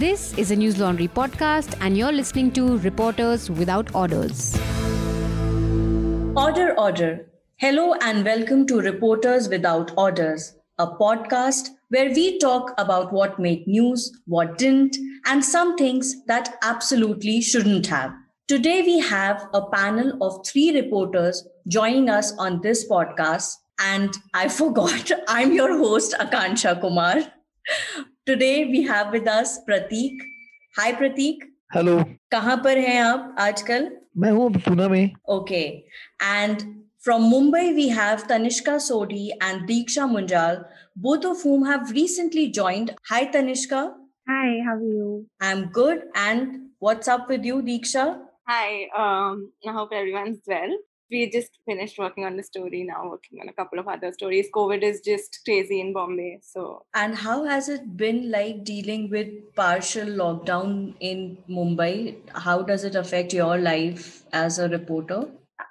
This is a News Laundry podcast and you're listening to Reporters Without Orders. Order, order. Hello and welcome to Reporters Without Orders, a podcast where we talk about what made news, what didn't, and some things that absolutely shouldn't have. Today we have a panel of three reporters joining us on this podcast. And I forgot, I'm your host, Akansha Kumar. Today we have with us Prateek. Hi Prateek. Hello. Kahan par hain aap aajkal? Main hoon Pune mein. Okay. And from Mumbai we have Tanishka Sodhi and Deeksha Munjal, both of whom have recently joined. Hi Tanishka. Hi, how are you? I'm good. And what's up with you, Deeksha? Hi, I hope everyone's well. We just finished working on the story, now working on a couple of other stories. COVID is just crazy in Bombay. So, and how has it been like dealing with partial lockdown in Mumbai? How does it affect your life as a reporter?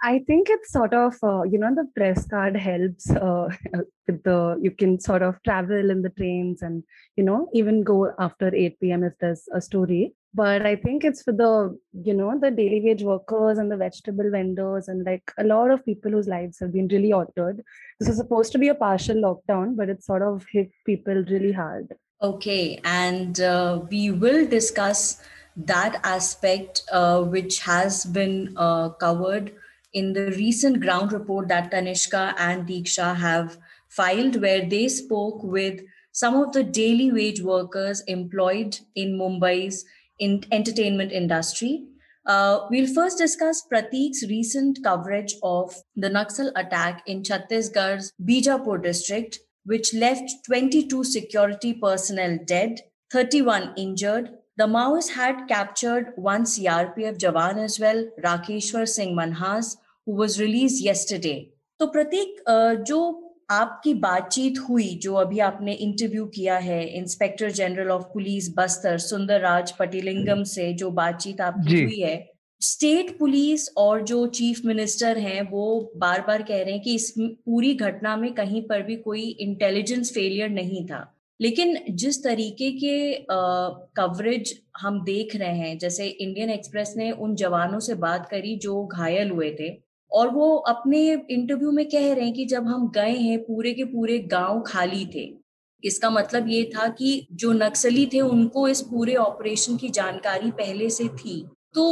I think it's sort of, the press card helps. You can sort of travel in the trains and, even go after 8 p.m. if there's a story. But I think it's for the, the daily wage workers and the vegetable vendors and like a lot of people whose lives have been really altered. This was supposed to be a partial lockdown, but it sort of hit people really hard. Okay. And we will discuss that aspect, which has been covered in the recent ground report that Tanishka and Deeksha have filed, where they spoke with some of the daily wage workers employed in Mumbai's entertainment industry. We'll first discuss Prateek's recent coverage of the Naxal attack in Chhattisgarh's Bijapur district, which left 22 security personnel dead, 31 injured. The Maoists had captured one CRPF Jawan as well, Rakeshwar Singh Manhas, who was released yesterday. So Prateek, jo आपकी बातचीत हुई जो अभी आपने interview किया है inspector general of police Bastar Sundarraj Pattilingam से जो बातचीत आपकी हुई है स्टेट पुलिस और जो चीफ मिनिस्टर हैं वो बार बार कह रहे हैं कि इस पूरी घटना में कहीं पर भी कोई इंटेलिजेंस फेलियर नहीं था लेकिन जिस तरीके के कवरेज हम देख रहे हैं जैसे इंडियन एक्सप्रेस ने उन जवानों से बात करी जो घायल हुए थे और वो अपने इंटरव्यू में कह रहे हैं कि जब हम गए हैं पूरे के पूरे गांव खाली थे इसका मतलब ये था कि जो नक्सली थे उनको इस पूरे ऑपरेशन की जानकारी पहले से थी तो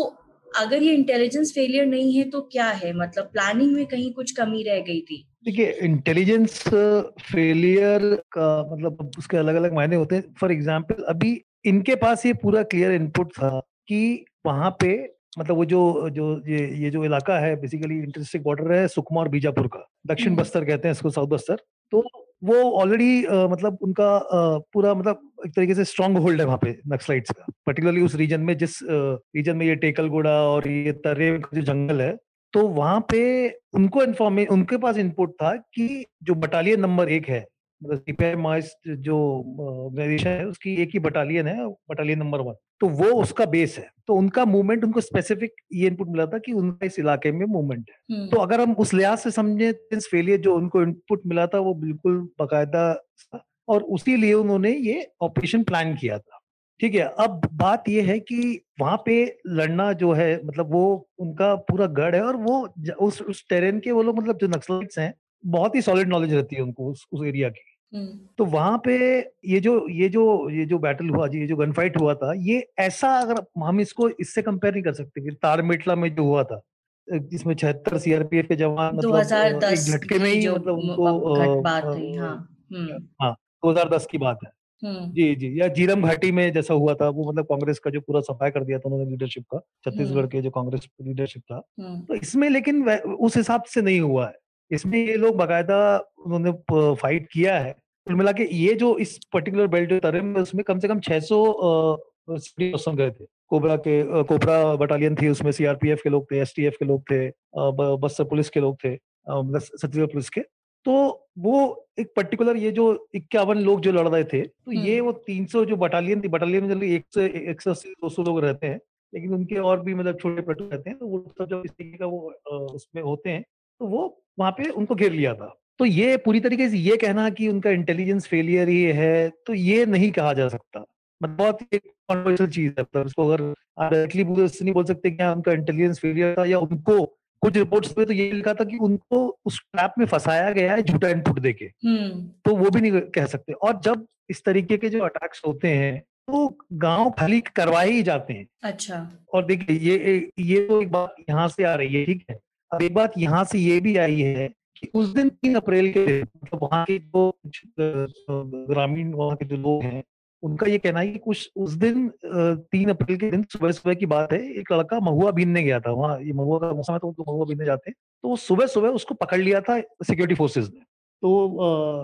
अगर ये इंटेलिजेंस फेलियर नहीं है तो क्या है मतलब प्लानिंग में कहीं कुछ कमी रह गई थी देखिए इंटेलिजेंस फेलियर का मतलब उसके अलग अलग मायने होते हैं फॉर एग्जाम्पल अभी इनके पास ये पूरा क्लियर इनपुट था कि वहां पे मतलब वो जो इलाका है बेसिकली इंटरस्टिक बॉर्डर है सुकमा और बीजापुर का दक्षिण बस्तर कहते हैं इसको साउथ बस्तर तो वो ऑलरेडी मतलब उनका पूरा मतलब एक तरीके से स्ट्रांग होल्ड है वहाँ पे नक्सलाइट्स का पर्टिकुलरली उस रीजन में जिस रीजन में ये टेकलगुड़ा और ये तर्रेम का जो जंगल है तो वहाँ पे उनको उनके पास इनपुट था कि जो बटालियन नंबर 1 है मतलब जो ऑर्गेनाइजेशन है उसकी एक ही बटालियन है बटालियन नंबर 1 तो वो उसका बेस है तो उनका मूवमेंट उनको स्पेसिफिक ये इनपुट मिला था कि उनका इस इलाके में मूवमेंट है तो अगर हम उस लिहाज से समझे इस फेलियर जो उनको इनपुट मिला था वो बिल्कुल बाकायदा और उसी लिए उन्होंने ये ऑपरेशन प्लान किया था ठीक है अब बात ये है कि वहां पे लड़ना जो है मतलब वो उनका पूरा गढ़ है और वो उस टेरेन के वो लोग मतलब जो नक्सलाइट्स हैं बहुत ही सॉलिड नॉलेज रहती है उनको उस एरिया की तो वहां पे ये जो बैटल हुआ ये जो गन फाइट हुआ था ये ऐसा अगर हम इसको इससे कंपेयर नहीं कर सकते कि तारमेटला में जो हुआ था जिसमें 76 सीआरपीएफ के जवान मतलब एक झटके में ही मतलब उनको 2010 की बात है जी या झीरम घाटी में जैसा हुआ था वो मतलब कांग्रेस का जो पूरा सफाया कर दिया था उन्होंने लीडरशिप का छत्तीसगढ़ के जो कांग्रेस लीडरशिप था तो इसमें लेकिन उस हिसाब से नहीं हुआ है इसमें ये लोग बाकायदा उन्होंने फाइट किया है कुल मिला के ये जो इस पर्टिकुलर बेल्ट तरीम उसमें कम से कम 600 गए थे कोबरा बटालियन थी उसमें सीआरपीएफ के लोग थे एसटीएफ के लोग थे बस्तर पुलिस के लोग थे छत्तीसगढ़ पुलिस के तो वो एक पर्टिकुलर ये जो 51 लोग जो लड़ रहे थे तो ये वो 300 जो बटालियन थी बटालियन में 180-200 लोग रहते हैं लेकिन उनके और भी मतलब छोटे प्लेटून रहते हैं तो वो सब जब इस तरीके का वो उसमें होते हैं तो वो वहां पे उनको घेर लिया था तो ये पूरी तरीके से ये कहना कि उनका इंटेलिजेंस फेलियर ही है तो ये नहीं कहा जा सकता बहुत एक कॉन्ट्रोवर्शियल चीज है, मतलब उसको अगर डायरेक्टली नहीं बोल सकते कि उनका इंटेलिजेंस फेलियर था, या उनको कुछ रिपोर्ट्स पे तो ये लिखा था कि उनको उस ट्रैप में फंसाया गया है झूठा इनपुट देके, तो वो भी नहीं कह सकते। और जब इस तरीके के जो अटैक्स होते हैं तो गांव खाली करवाए ही जाते हैं। अच्छा, और देखिए ये तो एक बात यहाँ से आ रही है, ठीक है। अब एक बात यहाँ से ये भी आई है कि उस दिन 3 अप्रैल के मतलब वहाँ के जो ग्रामीण वहाँ के जो लोग हैं उनका ये कहना है कि कुछ उस दिन 3 अप्रैल के दिन सुबह की बात है, एक लड़का महुआ बीनने गया था, वहाँ ये महुआ का मौसम है तो महुआ बीनने जाते हैं, तो सुबह उसको पकड़ लिया था सिक्योरिटी फोर्सेज ने। तो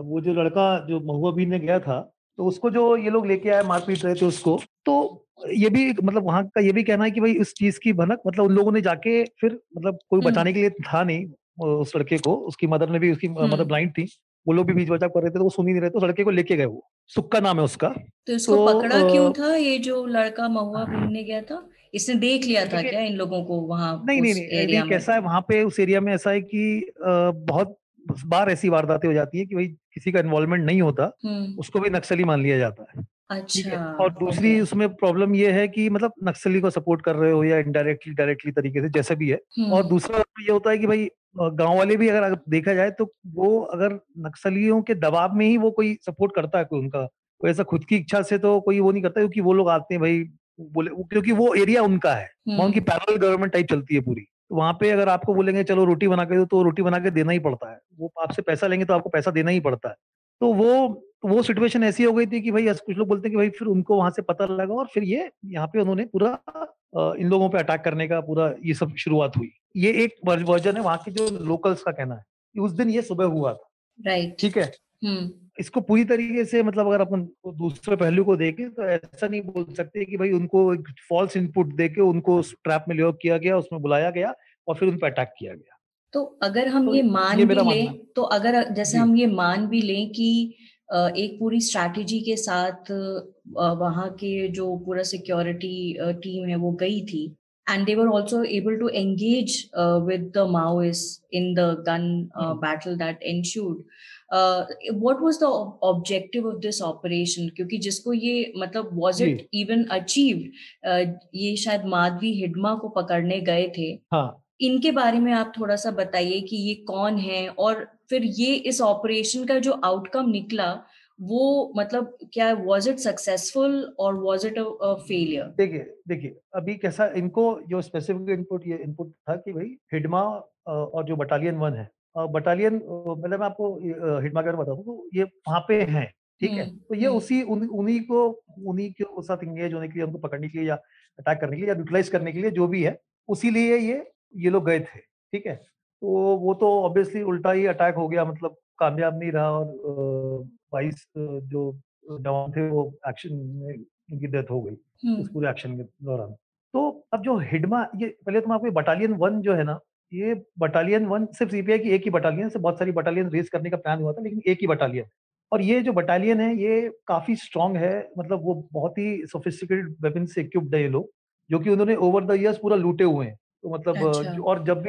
वो जो लड़का जो महुआ बीनने गया था तो उसको जो ये लोग लेके आए मारपीट रहे थे उसको, तो ये भी मतलब वहाँ का ये भी कहना है कि भाई इस चीज की भनक मतलब उन लोगों ने जाके फिर मतलब कोई बचाने के लिए था नहीं उस लड़के को, उसकी मदर ने भी, उसकी मदर ब्लाइंड थी, वो लोग भी बीच बचाव कर रहे थे तो वो सुन ही नहीं रहे, तो लड़के को लेके गए, वो सुक्का नाम है उसका। तो इसको पकड़ा क्यों था? ये जो लड़का महुआ घूमने गया था इसने देख लिया था क्या इन लोगों को वहाँ? नहीं, कैसा है वहाँ पे उस एरिया में ऐसा है कि बहुत बार ऐसी वारदातें हो जाती है कि भाई किसी का इन्वॉल्वमेंट नहीं होता उसको भी नक्सली मान लिया जाता है। अच्छा। और दूसरी उसमें प्रॉब्लम ये है कि मतलब नक्सली को सपोर्ट कर रहे हो या इनडायरेक्टली डायरेक्टली तरीके से जैसे भी है। और दूसरा ये होता है कि भाई गांव वाले भी अगर देखा जाए तो वो अगर नक्सलियों के दबाव में ही वो कोई सपोर्ट करता है, कोई उनका कोई ऐसा खुद की इच्छा से तो कोई वो नहीं करता, क्योंकि वो लोग आते हैं भाई बोले, क्योंकि वो एरिया उनका है, वहाँ उनकी पैरेलल गवर्नमेंट टाइप चलती है पूरी। वहाँ पे अगर आपको बोलेंगे चलो रोटी बना के दो तो रोटी बना के देना ही पड़ता है, वो आपसे पैसा लेंगे तो आपको पैसा देना ही पड़ता है। तो वो सिचुएशन ऐसी हो गई थी कि भाई कुछ लोग बोलते हैं कि भाई फिर उनको वहां से पता लगा और फिर ये यहाँ पे उन्होंने पूरा इन लोगों पे अटैक करने का पूरा ये सब शुरुआत हुई। ये एक वर्जन है वहाँ के जो लोकल्स का कहना है कि उस दिन ये सुबह हुआ था, राइट, ठीक है। इसको पूरी तरीके से मतलब अगर अपन दूसरे पहलू को देखें तो ऐसा नहीं बोल सकते कि भाई उनको एक फॉल्स इनपुट देके उनको ट्रैप में लियोक किया गया, उसमें बुलाया गया और फिर उन पर अटैक किया गया। तो अगर हम ये मान भी लें, तो अगर जैसे हम ये मान भी लें कि एक पूरी स्ट्रैटेजी के साथ वहाँ के जो पूरा सिक्योरिटी टीम है वो गई थी, and they were also able to engage with the Maoists in the gun battle that ensued. What was the objective of this operation? क्योंकि जिसको ये मतलब was it even achieved? ये शायद माधवी हिडमा को पकड़ने गए थे। हाँ. इनके बारे में आप थोड़ा सा बताइए कि ये कौन है और फिर ये इस ऑपरेशन का जो outcome निकला वो मतलब क्या, was it successful or was it a failure? देखिए अभी कैसा इनको जो स्पेसिफिक इनपुट था कि भाई हिडमा और जो बटालियन 1 है, बटालियन मतलब मैं आपको हिडमा के बारे में बताऊं तो ये वहां पे है, ठीक है। तो ये उसी उन्हीं के साथ इंगेज होने के लिए, उनको पकड़ने के लिए या अटैक करने के लिए या यूटिलाइज करने के लिए जो भी है, उसी लिए ये लोग गए थे, ठीक है। तो वो तो ऑब्वियसली उल्टा ही अटैक हो गया, मतलब कामयाब नहीं रहा और 22 जो जवान थे वो एक्शन में उनकी डेथ हो गई इस पूरे एक्शन के दौरान। तो अब जो हिडमा, ये पहले तो मैं आपको बटालियन 1 जो है ना, ये बटालियन 1 सिर्फ सीपीआई की एक ही बटालियन से बहुत सारी बटालियन रेस करने का प्लान हुआ था, लेकिन एक ही बटालियन। और ये जो बटालियन है ये काफी स्ट्रांग है, मतलब वो बहुत ही सोफिस्टिकेटेड वेपन से इक्विप्ड है ये लोग, जो कि उन्होंने ओवर द इयर्स पूरा लूटे हुए हैं। तो मतलब अच्छा। और जब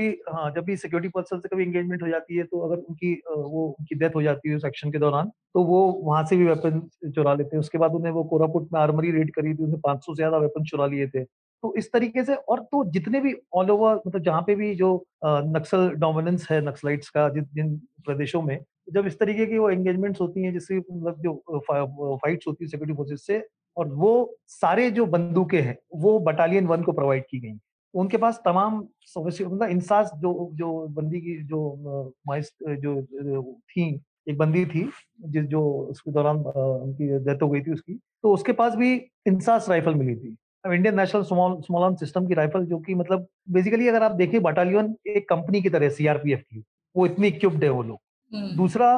भी सिक्योरिटी पर्सन से कभी एंगेजमेंट हो जाती है तो अगर उनकी डेथ हो जाती है उस एक्शन के दौरान तो वो वहां से भी वेपन चुरा लेते हैं। उसके बाद उन्हें वो कोरापुट में आर्मरी रेड करी थी, उन्हें 500 से ज्यादा वेपन चुरा लिए थे। तो इस तरीके से, और तो जितने भी ऑल ओवर मतलब जहाँ पे भी जो नक्सल डोमिनेंस है नक्सलाइट्स का जिन प्रदेशों में, जब इस तरीके की वो एंगेजमेंट्स होती है जिससे मतलब जो फाइट्स होती है सिक्योरिटी फोर्सेस से, और वो सारे जो बंदूकें हैं वो बटालियन 1 को प्रोवाइड की गई। उनके पास तमाम मतलब इंसास जो बंदी की जो थी, एक बंदी थी जिस जो उसके दौरान उनकी डेथ हो गई थी उसकी, तो उसके पास भी इंसास राइफल मिली थी, Indian national small arm system की राइफल, जो कि मतलब बेसिकली अगर आप देखें बटालियन एक कंपनी की तरह सीआरपीएफ की, वो इतनी इक्विप्ड है वो लोग। दूसरा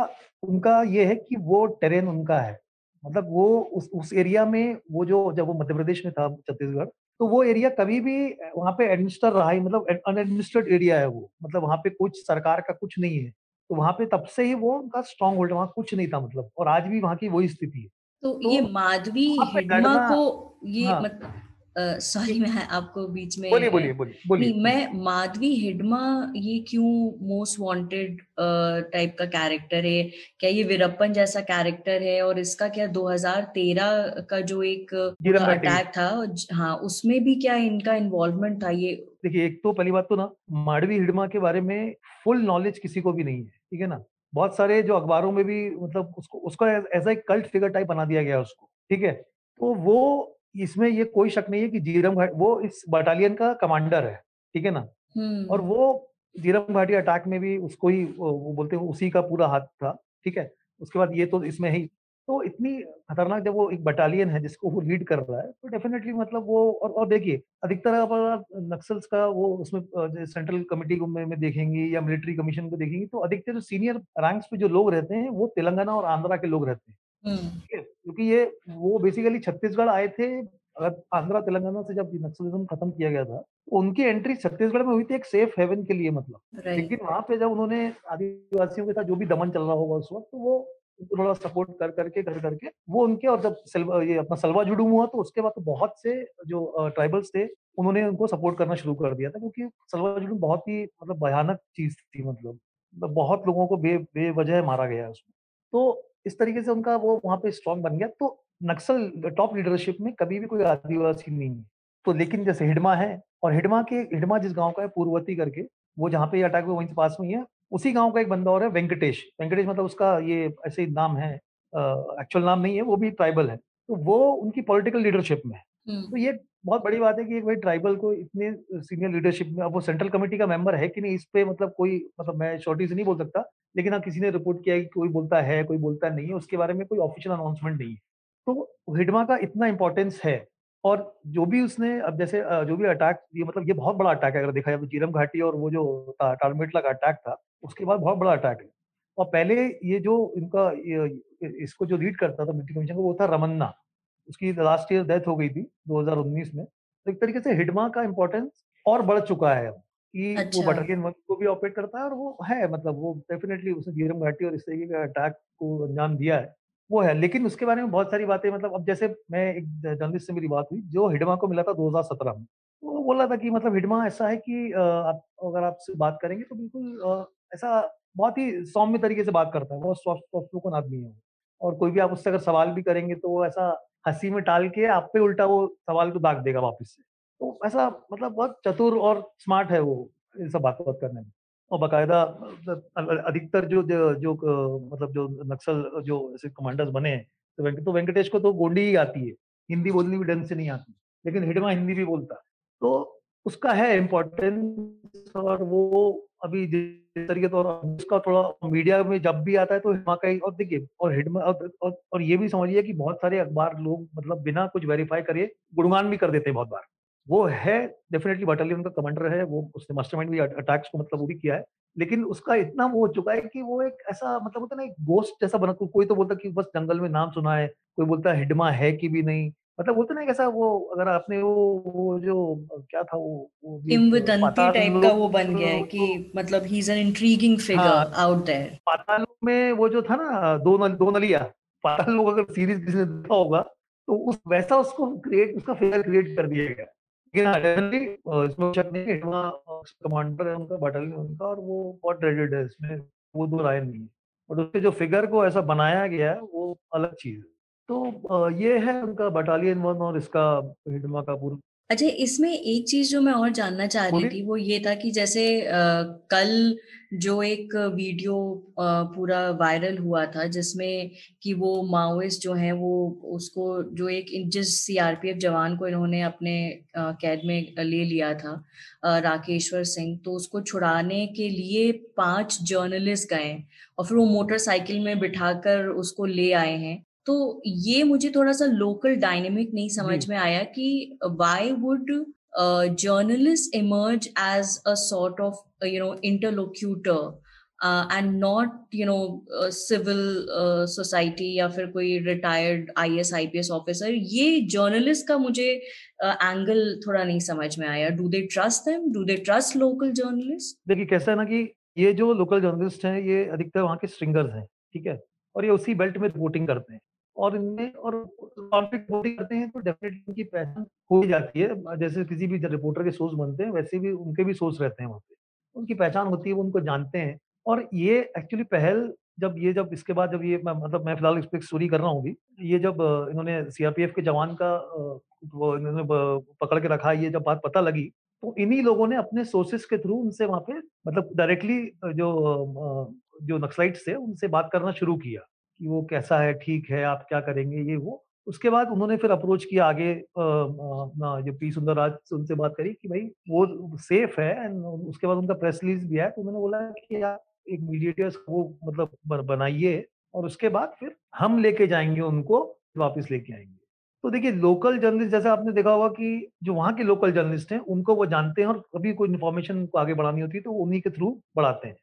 उनका ये है कि वो टेरेन उनका है, मतलब वो उस एरिया में वो जो जब वो मध्य प्रदेश में था छत्तीसगढ़, तो वो एरिया कभी भी वहाँ पे एडमिनिस्टर रहा है, मतलब अनएडमिनिस्टर्ड एरिया है वो, मतलब वहाँ पे कुछ सरकार का कुछ नहीं है, तो वहाँ पे तब से ही वो उनका स्ट्रांग होल्ड, वहाँ कुछ नहीं था मतलब, और आज भी वहाँ की वही स्थिति है। तो ये माधवी हिडमा को ये हाँ, मतलब सॉरी मैं आपको बीच में बोलिए मैं माधवी हिडमा ये क्यों मोस्ट वांटेड टाइप का कैरेक्टर है, क्या ये वीरप्पन जैसा कैरेक्टर है? और इसका क्या 2013 का जो एक अटैक था, हाँ, उसमें भी क्या इनका इन्वॉल्वमेंट था? ये देखिए, एक तो पहली बात तो ना माधवी हिडमा के बारे में फुल नॉलेज किसी को भी नहीं है, ठीक है ना। बहुत सारे जो अखबारों में भी मतलब उसको as a cult figure type बना दिया गया उसको, ठीक है। तो वो इसमें ये कोई शक नहीं है कि झीरम घाटी वो इस बटालियन का कमांडर है, ठीक है ना। और वो झीरम घाटी अटैक में भी उसको ही वो बोलते हैं, उसी का पूरा हाथ था, ठीक है। उसके बाद ये तो इसमें ही तो इतनी खतरनाक, जब वो एक बटालियन है जिसको वो लीड कर रहा है, तो डेफिनेटली मतलब वो और देखिए अधिकतर आप नक्सल्स का वो उसमें सेंट्रल कमेटी में देखेंगे या मिलिट्री कमीशन को देखेंगे तो अधिकतर जो सीनियर रैंक्स पे जो लोग रहते हैं वो तेलंगाना और आंध्रा के लोग रहते हैं, क्योंकि ये वो बेसिकली छत्तीसगढ़ आए थे। अगर आंध्रा तेलंगाना से जब नक्सलिज्म खत्म किया गया था तो उनकी एंट्री छत्तीसगढ़ में हुई थी एक सेफ हेवन के लिए, मतलब। लेकिन वहां पे जब उन्होंने आदिवासियों के साथ जो भी दमन चल रहा होगा उस वक्त, तो वो थोड़ा सपोर्ट कर करके वो उनके, और जब ये अपना सलवा जुडूम हुआ तो उसके बाद तो बहुत से जो ट्राइबल्स थे उन्होंने उनको सपोर्ट करना शुरू कर दिया था, क्योंकि सलवा जुडूम बहुत ही मतलब भयानक चीज थी, मतलब बहुत लोगों को बेवजह मारा गया उसमें। तो इस तरीके से उनका वो वहां पे स्ट्रांग बन गया। तो नक्सल टॉप लीडरशिप में कभी भी कोई आदिवासी नहीं है। तो लेकिन जैसे हिडमा है, और हिडमा जिस गांव का है पूर्वती करके, वो जहाँ पे अटैक हुआ वहीं से पास में ही है, उसी गांव का एक बंदा और है वेंकटेश, मतलब उसका ये ऐसे ही नाम है, एक्चुअल नाम नहीं है, वो भी ट्राइबल है। तो वो उनकी पॉलिटिकल लीडरशिप में है। तो ये बहुत बड़ी बात है कि एक भाई ट्राइबल को इतने सीनियर लीडरशिप में, अब वो सेंट्रल कमेटी का मेंबर है कि नहीं इस पे मतलब कोई, मतलब मैं शॉर्टी से नहीं बोल सकता, लेकिन हाँ किसी ने रिपोर्ट किया है कि कोई बोलता है कोई बोलता नहीं है, उसके बारे में कोई ऑफिशियल अनाउंसमेंट नहीं है। तो हिडमा का इतना इंपॉर्टेंस है। और जो भी उसने, अब जैसे जो भी अटैक, ये मतलब ये बहुत बड़ा अटैक है अगर देखा जाए तो, झीरम घाटी और वो जो टारमेटला का अटैक था उसके बाद बहुत बड़ा अटैक है। और पहले ये जो इनका इसको जो लीड करता था मिलिट्री कमीशन को, वो था रमन्ना, उसकी लास्ट ईयर डेथ हो गई थी 2019 में। तो एक तरीके से हिडमा का इम्पोर्टेंस और बढ़ चुका है कि अच्छा। वो बटालियन को भी ऑपरेट करता है और वो है, मतलब वो डेफिनेटली उसने झीरम घाटी और इस तरीके का अटैक को अंजाम दिया है, वो है। लेकिन उसके बारे में बहुत सारी बातें, मतलब अब जैसे मैं एक जर्नलिस्ट से मेरी बात हुई जो हिडमा को मिला था 2017 में, तो वो बोला था कि मतलब हिडमा ऐसा है कि अगर आपसे बात करेंगे तो बिल्कुल ऐसा बहुत ही सौम्य तरीके से बात करता है, बहुत सॉफ्ट आदमी है। और कोई भी आप उससे अगर सवाल भी करेंगे तो वो ऐसा हंसी में टाल के आप पे उल्टा वो सवाल को दाग देगा वापस से। तो ऐसा मतलब बहुत चतुर और स्मार्ट है वो इन सब बात करने में। और बाकायदा अधिकतर जो मतलब जो नक्सल जो ऐसे कमांडर्स बने हैं, तो वेंकटेश को तो गोंडी ही आती है, हिंदी बोलनी भी ढंग से नहीं आती, लेकिन हिडमा हिंदी भी बोलता है। तो उसका है इम्पोर्टेंस। और वो अभी जिस तरीके तो उसका थोड़ा मीडिया में जब भी आता है तो हिडमा का ही, और देखिए और हिडमा और ये भी समझिए कि बहुत सारे अखबार लोग मतलब बिना कुछ वेरीफाई करे गुणगान भी कर देते हैं बहुत बार। वो है डेफिनेटली बटालियन का कमांडर है, वो उसने मास्टरमाइंड भी अटैक्स को मतलब वो भी किया है, लेकिन उसका इतना वो हो चुका है कि वो एक ऐसा मतलब होता है ना एक गोस्ट जैसा बना। कोई तो बोलता कि बस जंगल में नाम सुना है, कोई बोलता है हिडमा है कि भी नहीं, मतलब बोलते ना कैसा वो, अगर आपने वो जो क्या था वो किंवदंती टाइप का वो बन गया है कि मतलब ही is an intriguing figure out there. पाताल में वो जो था ना दो नलिया पाताल लोग, अगर सीरीज किसने देखा होगा तो उस वैसा उसको क्रिएट उसका फिगर क्रिएट कर दिया गया। कमांडर है उनका बटालियन उनका, और वो बहुत रेडेड है, इसमें वो दो राय नहीं है। और उसके जो फिगर को ऐसा बनाया गया है वो अलग चीज है। तो ये है उनका बटालियन वन और इसका हिडमा का पूरा। अच्छा, इसमें एक चीज जो मैं और जानना चाह रही थी वो ये था कि जैसे कल जो एक वीडियो पूरा वायरल हुआ था जिसमें कि वो माओइस्ट जो हैं वो उसको जो एक जिस सीआरपीएफ जवान को इन्होंने अपने कैद में ले लिया था राकेश्वर सिंह, तो उसको छुड़ाने के लिए 5 जर्नलिस्ट गए और फिर वो मोटरसाइकिल में बिठाकर उसको ले आए हैं। तो ये मुझे थोड़ा सा लोकल डायनेमिक नहीं समझ में आया कि why would journalist emerge as a sort of you know interlocutor and not you know civil society या फिर कोई रिटायर्ड IAS IPS ऑफिसर। ये जर्नलिस्ट का मुझे एंगल थोड़ा नहीं समझ में आया। Do they trust them, do they trust local journalist? देखिए कैसा है ना कि ये जो लोकल जर्नलिस्ट हैं ये अधिकतर वहाँ के स्ट्रिंगर्स हैं, ठीक है, और ये उसी बेल्ट में रिपोर्टिंग करते हैं। और इनमें और कॉन्फ्लिक्ट रिपोर्टिंग करते हैं तो डेफिनेटली उनकी पहचान हो ही जाती है। जैसे किसी भी रिपोर्टर के सोर्स बनते हैं वैसे भी उनके भी सोर्स रहते हैं, वहाँ पे उनकी पहचान होती है, वो उनको जानते हैं। और ये एक्चुअली पहल जब इसके बाद जब ये मैं फिलहाल इस पर स्टोरी कर रहा हूँ, ये जब इन्होंने सीआरपीएफ के जवान का वो इन्होंने पकड़ के रखा, ये जब बात पता लगी तो इन्हीं लोगों ने अपने सोर्सेस के थ्रू उनसे वहाँ पे डायरेक्टली जो नक्सलाइट्स थे उनसे बात करना शुरू किया कि वो कैसा है, ठीक है, आप क्या करेंगे, ये वो। उसके बाद उन्होंने फिर अप्रोच किया आगे जो पी सुंदरराज से, उनसे बात करी कि भाई वो सेफ है एंड उसके बाद उनका प्रेस रिलीज भी है। तो उन्होंने बोला कि यार एक मीडिएटर्स को बनाइए और उसके बाद फिर हम लेके जाएंगे, उनको वापस लेके आएंगे। तो देखिए लोकल जर्नलिस्ट, जैसा आपने देखा होगा कि जो वहाँ के लोकल जर्नलिस्ट हैं उनको वो जानते हैं और कभी कोई इन्फॉर्मेशन को आगे बढ़ानी होती है तो उन्हीं के थ्रू बढ़ाते हैं,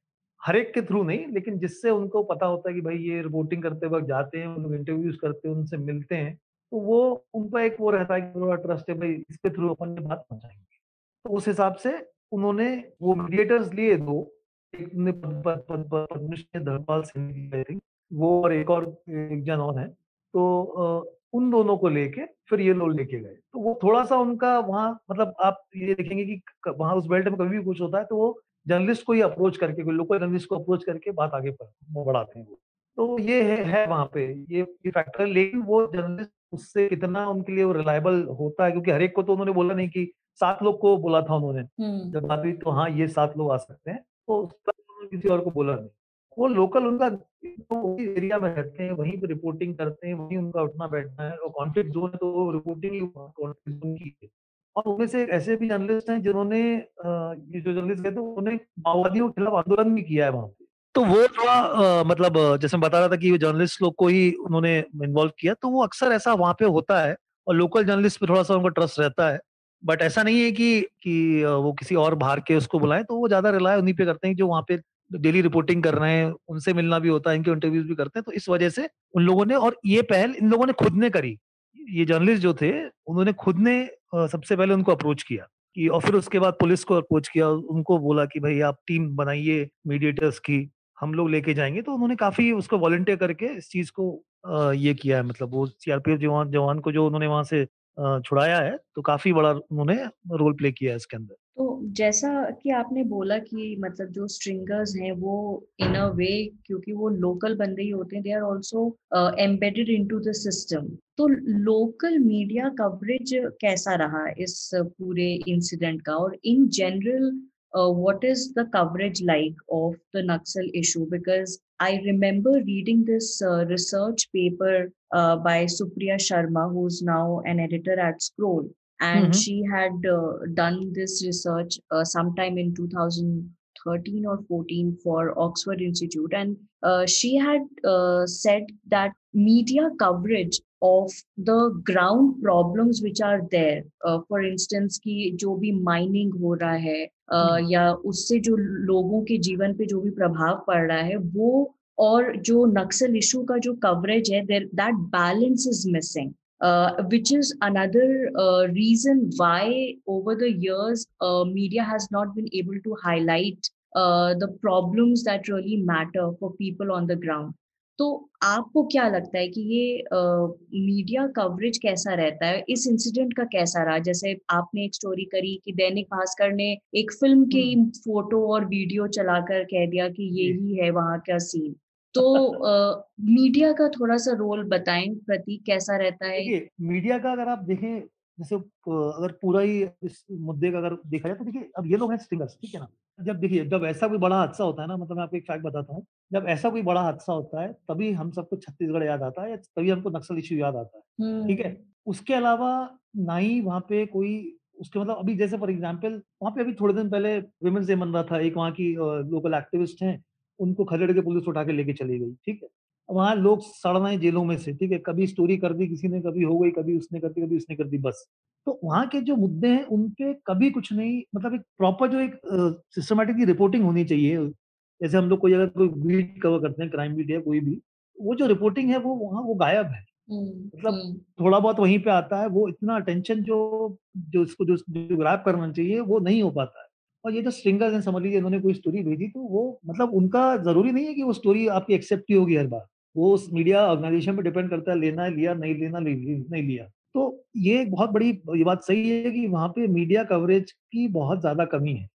हर एक के थ्रू नहीं, लेकिन जिससे उनको पता होता है कि भाई ये रिपोर्टिंग करते वक्त जाते हैं, उनको इंटरव्यूज करते हैं, उनसे मिलते हैं, तो वो उनका एक वो रहता है कि थोड़ा ट्रस्ट है, भाई इसके थ्रू अपन ये बात पहुंचाएंगे। तो उस हिसाब से उन्होंने वो मीडिएटर्स लिए दो, धर्मपाल सिंह वो और एक और एक जन और है, तो उन दोनों को लेके फिर ये लोग लेके गए। तो वो थोड़ा सा उनका वहाँ आप ये देखेंगे कि वहाँ उस बेल्ट में कभी भी कुछ होता है तो वो जर्नलिस्ट को ही अप्रोच करके, कोई लोकल जर्नलिस्ट को अप्रोच करके बात आगे बढ़ाते हैं। तो ये है वहाँ पे ये फैक्टर। लेकिन वो जर्नलिस्ट उससे कितना उनके लिए वो रिलायबल होता है, क्योंकि हर एक को तो उन्होंने बोला नहीं कि 7 लोग को बोला था उन्होंने जब बात हुई तो हाँ ये 7 लोग आ सकते हैं, तो किसी और को बोला नहीं। वो लोकल उनका तो एरिया में रहते हैं, वहीं पे रिपोर्टिंग करते हैं, वहीं उनका उठना बैठना है और कॉन्फ्लिक्ट जोन है तो रिपोर्टिंग ही कॉन्फ्लिक्ट जोन की है। और उनमें से ऐसे भी जर्नलिस्ट हैं जिन्होंने ये जो जर्नलिस्ट कहते हैं उन्होंने माओवादियों के खिलाफ आंदोलन भी किया है वहाँ पे। तो वो थोड़ा जैसे मैं बता रहा था कि जर्नलिस्ट लोग को ही उन्होंने इन्वॉल्व किया, तो वो अक्सर ऐसा वहाँ पे होता है और लोकल जर्नलिस्ट पे थोड़ा सा उनका ट्रस्ट रहता है। बट ऐसा नहीं है कि वो किसी और बाहर के उसको बुलाएं, तो वो ज्यादा रिलाय उन्हीं पे करते हैं जो वहाँ पे डेली रिपोर्टिंग कर रहे हैं, उनसे मिलना भी होता है, इनके इंटरव्यूज भी करते हैं। तो इस वजह से उन लोगों ने, और ये पहल इन लोगों ने खुद ने करी, ये जर्नलिस्ट जो थे उन्होंने खुद ने सबसे पहले उनको अप्रोच किया कि, और फिर उसके बाद पुलिस को अप्रोच किया, उनको बोला कि भाई आप टीम बनाइए मीडिएटर्स की, हम लोग लेके जाएंगे। तो उन्होंने काफी उसको वॉलंटियर करके इस चीज को ये किया है, वो सीआरपीएफ जवान को जो उन्होंने वहां से छुड़ाया है तो काफी बड़ा उन्होंने रोल प्ले किया है इसके अंदर। तो जैसा कि आपने बोला कि जो स्ट्रिंगर्स हैं वो इन अ वे, क्योंकि वो लोकल बंदे ही होते हैं, they are also embedded into the system. तो लोकल मीडिया कवरेज कैसा रहा इस पूरे इंसिडेंट का, और in general what is the coverage like of the Naxal issue? Because I remember reading this research paper by Supriya Sharma, who's now an editor at Scroll. And she had done this research sometime in 2013 or 14 for Oxford Institute. And she had said that media coverage of the ground problems which are there, for instance कि जो भी mining हो रहा है या उससे जो लोगों के जीवन पे जो भी प्रभाव पड़ रहा है वो, और जो नक्सल इशू का जो कवरेज है, that balance is missing, which is another reason why over the years media has not been able to highlight the problems that really matter for people on the ground. तो आपको क्या लगता है कि ये मीडिया कवरेज कैसा रहता है, इस इंसिडेंट का कैसा रहा? जैसे आपने एक स्टोरी करी कि दैनिक भास्कर ने एक फिल्म की फोटो और वीडियो चलाकर कह दिया कि यही है वहाँ का सीन। तो मीडिया का थोड़ा सा रोल बताएं प्रतीक, कैसा रहता है मीडिया का? अगर आप देखें, जैसे अगर पूरा ही इस मुद्दे का अगर देखा जाए तो देखिए अब ये लोग हैं स्ट्रिंगर्स, ठीक है ना। जब ऐसा कोई बड़ा हादसा होता है ना, मैं आपको एक फैक्ट बताता हूँ, जब ऐसा कोई बड़ा हादसा होता है तभी हम सबको छत्तीसगढ़ याद आता है या तभी हमको नक्सल इश्यू याद आता है, ठीक है। उसके अलावा ना ही वहाँ पे कोई उसके अभी जैसे फॉर एग्जाम्पल वहाँ पे अभी थोड़े दिन पहले विमेंस डे मन रहा था, एक वहाँ की लोकल एक्टिविस्ट हैं उनको खदेड़ के पुलिस उठा के लेके चली गई, ठीक है। वहाँ लोग सड़ रहे हैं जेलों में से, ठीक है। कभी स्टोरी कर दी किसी ने, कभी हो गई, कभी उसने कर दी, कभी उसने कर दी, बस। तो वहाँ के जो मुद्दे हैं उन पे कभी कुछ नहीं, एक प्रॉपर जो एक सिस्टमेटिकली रिपोर्टिंग होनी चाहिए। जैसे हम लोग कोई अगर कोई बीट कवर करते हैं, क्राइम बीट है कोई भी, वो जो रिपोर्टिंग है वो वहाँ वो गायब है, थोड़ा बहुत वहीं पे आता है, वो इतना अटेंशन जो इसको जो ग्रैब करना चाहिए वो नहीं हो पाता है। और ये जो स्ट्रिंगर्स हैं, समझ लीजिए इन्होंने कोई स्टोरी भेजी तो वो उनका जरूरी नहीं है कि वो स्टोरी आपकी एक्सेप्ट ही होगी हर बार, वो उस मीडिया ऑर्गेनाइजेशन पे डिपेंड करता है, लेना लिया, नहीं लेना नहीं लिया। तो ये एक बहुत बड़ी ये बात सही है कि वहाँ पे मीडिया कवरेज की बहुत ज्यादा कमी है,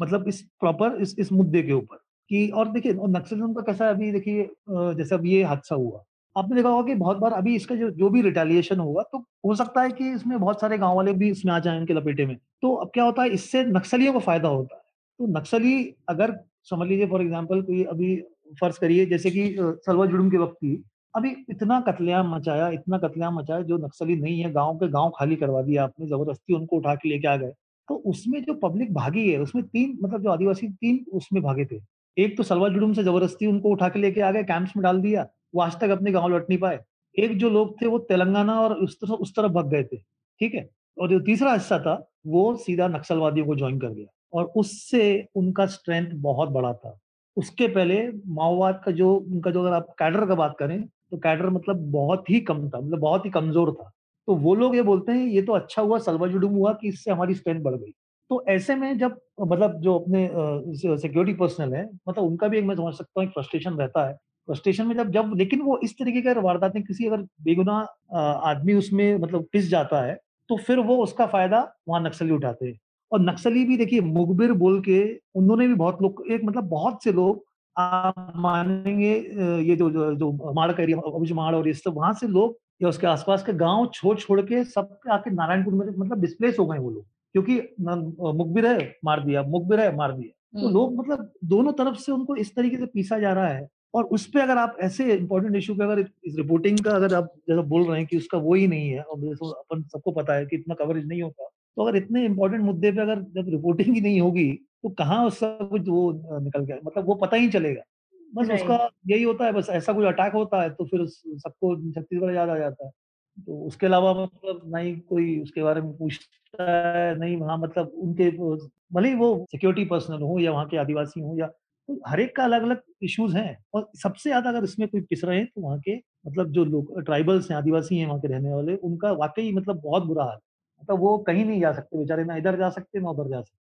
मतलब इस प्रॉपर इस मुद्दे के ऊपर कि। और देखिए और नक्सलिज्म का कैसा है, अभी देखिए जैसे अब ये हादसा हुआ, आपने देखा होगा कि बहुत बार अभी इसका जो भी रिटेलिएशन होगा तो हो सकता है कि इसमें बहुत सारे गाँव वाले भी इसमें आ जाए इनके लपेटे में। तो अब क्या होता है, इससे नक्सलियों को फायदा होता है। तो नक्सली अगर समझ लीजिए फॉर एग्जाम्पल कोई अभी फर्ज करिए जैसे कि सलवा जुड़ुम के वक्त की अभी इतना कत्लेआम मचाया जो नक्सली नहीं है, गांव के गांव खाली करवा दिया आपने, जबरदस्ती उनको उठा के लेके आ गए। तो उसमें जो पब्लिक भागी है उसमें जो आदिवासी तीन उसमें भागे थे। एक तो सलवा जुड़ुम से जबरदस्ती उनको उठा के लेके आ गए, कैंप्स में डाल दिया, वो आज तक अपने गाँव लौट नहीं पाए। एक जो लोग थे वो तेलंगाना और उस तरफ भाग गए थे, ठीक है। और जो तीसरा हिस्सा था वो सीधा नक्सलवादियों को ज्वाइन कर गया और उससे उनका स्ट्रेंथ बहुत बड़ा था। उसके पहले माओवाद का जो उनका जो अगर आप कैडर का बात करें तो कैडर मतलब बहुत ही कम था, मतलब बहुत ही कमजोर था। तो वो लोग ये बोलते हैं ये तो अच्छा हुआ सलवा जुडुम हुआ कि इससे हमारी स्ट्रेंथ बढ़ गई। तो ऐसे में जब मतलब जो अपने सिक्योरिटी पर्सनल है, मतलब उनका भी एक मैं समझ सकता हूँ एक फ्रस्ट्रेशन रहता है। फ्रस्ट्रेशन में जब लेकिन वो इस तरीके का वारदात में किसी अगर बेगुनाह आदमी उसमें मतलब पिस जाता है तो फिर वो उसका फायदा वहाँ नक्सली उठाते हैं। और नक्सली भी देखिए मुखबिर बोल के उन्होंने भी बहुत लोग एक मतलब बहुत से लोग आप मानेंगे ये जो माड़ का एरिया अभी माड़ और ये सब वहां से लोग या उसके आसपास के गांव छोड़ के सब आके नारायणपुर में मतलब डिस्प्लेस हो गए वो लोग, क्योंकि मुखबिर है मार दिया। तो लोग मतलब दोनों तरफ से उनको इस तरीके से पीसा जा रहा है। और उस पर अगर आप ऐसे इंपॉर्टेंट इशू पे अगर इस रिपोर्टिंग का अगर आप जैसा बोल रहे हैं कि उसका वो ही नहीं है और अपन सबको पता है कि इतना कवरेज नहीं होता, तो अगर इतने इम्पोर्टेंट मुद्दे पे अगर जब रिपोर्टिंग ही नहीं होगी तो कहाँ उसका कुछ वो निकल गया, मतलब वो पता ही चलेगा। बस उसका यही होता है, बस ऐसा कुछ अटैक होता है तो फिर सबको छत्तीसगढ़ याद आ जाता है। तो उसके अलावा मतलब ना ही कोई उसके बारे में पूछता है, नहीं वहाँ मतलब उनके भले ही वो सिक्योरिटी पर्सनल हो या वहाँ के आदिवासी हो, या तो हर एक का अलग अलग इश्यूज हैं। और सबसे ज्यादा अगर इसमें कोई पिस रहे हैं तो वहाँ के मतलब जो लोग ट्राइबल्स हैं, आदिवासी हैं वहाँ के रहने वाले, उनका वाकई मतलब बहुत बुरा हाल है। तो वो कहीं नहीं जा सकते बेचारे, ना इधर जा सकते ना उधर जा सकते।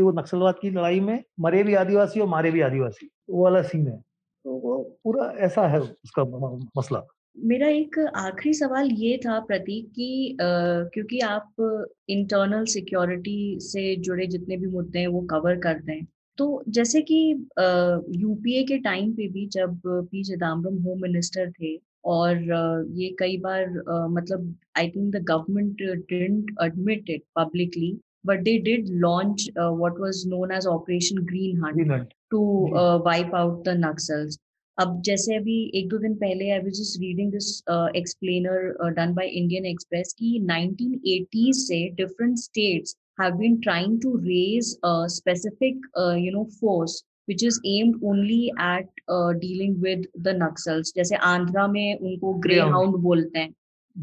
वो नक्सलवाद की लड़ाई में मरे भी आदिवासी और मारे भी आदिवासी, वो वाला सीन है। तो वो पूरा ऐसा है उसका मसला। मेरा एक आखिरी सवाल ये था प्रतीक कि क्योंकि आप इंटरनल सिक्योरिटी से जुड़े जितने भी मुद्दे हैं वो कवर करते हैं, तो जैसे कि यूपीए के टाइम पे भी जब पी चिदम्बरम होम मिनिस्टर थे और ये कई बार मतलब I think the government didn't admit it publicly but they did launch what was known as operation green hunt to wipe out the Naxals. अब जैसे अभी एक दो दिन पहले I was just reading this explainer done by Indian Express कि 1980 से different states have been trying to raise specific force which is aimed only at dealing with the Naxals. जैसे आंध्रा में उनको ग्रेहाउंड बोलते हैं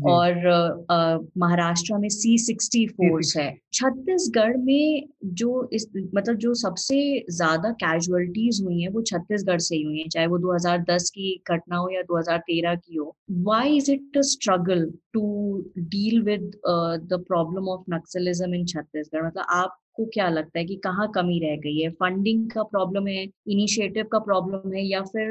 और महाराष्ट्र में C60 फोर्स है। छत्तीसगढ़ में जो इस मतलब जो सबसे ज्यादा कैजुअलिटीज हुई हैं वो छत्तीसगढ़ से ही हुई हैं, चाहे वो 2010 की घटना हो या 2013 की हो। Why is it a struggle to deal with the problem of Naxalism in Chhattisgarh? मतलब आप को क्या लगता है कि कहाँ कमी रह गई है? फंडिंग का प्रॉब्लम है, इनिशिएटिव का प्रॉब्लम है, या फिर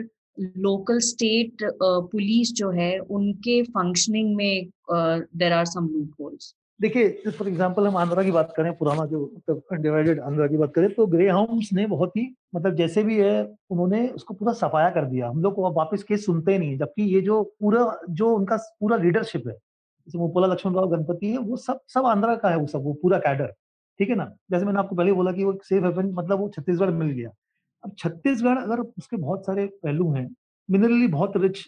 लोकल स्टेट पुलिस जो है उनके फंक्शनिंग में देयर आर सम लूपहोल्स? देखिए फॉर एग्जांपल हम आंध्रा की बात करें, पुराना जो डिवाइडेड आंध्रा की बात करें तो ग्रेहाउंड्स ने बहुत ही मतलब जैसे भी है उन्होंने उसको पूरा सफाया कर दिया। हम लोग को अब वापस केस सुनते नहीं, जबकि ये जो पूरा जो उनका पूरा लीडरशिप है जैसे मुपोला लक्ष्मण राव गणपति है वो सब आंध्रा का है, वो सब वो पूरा कैडर, ठीक है ना। जैसे मैंने आपको पहले बोला कि वो सेफ हेवन मतलब वो छत्तीसगढ़ मिल गया। अब छत्तीसगढ़ अगर उसके बहुत सारे पहलू हैं, मिनरली बहुत रिच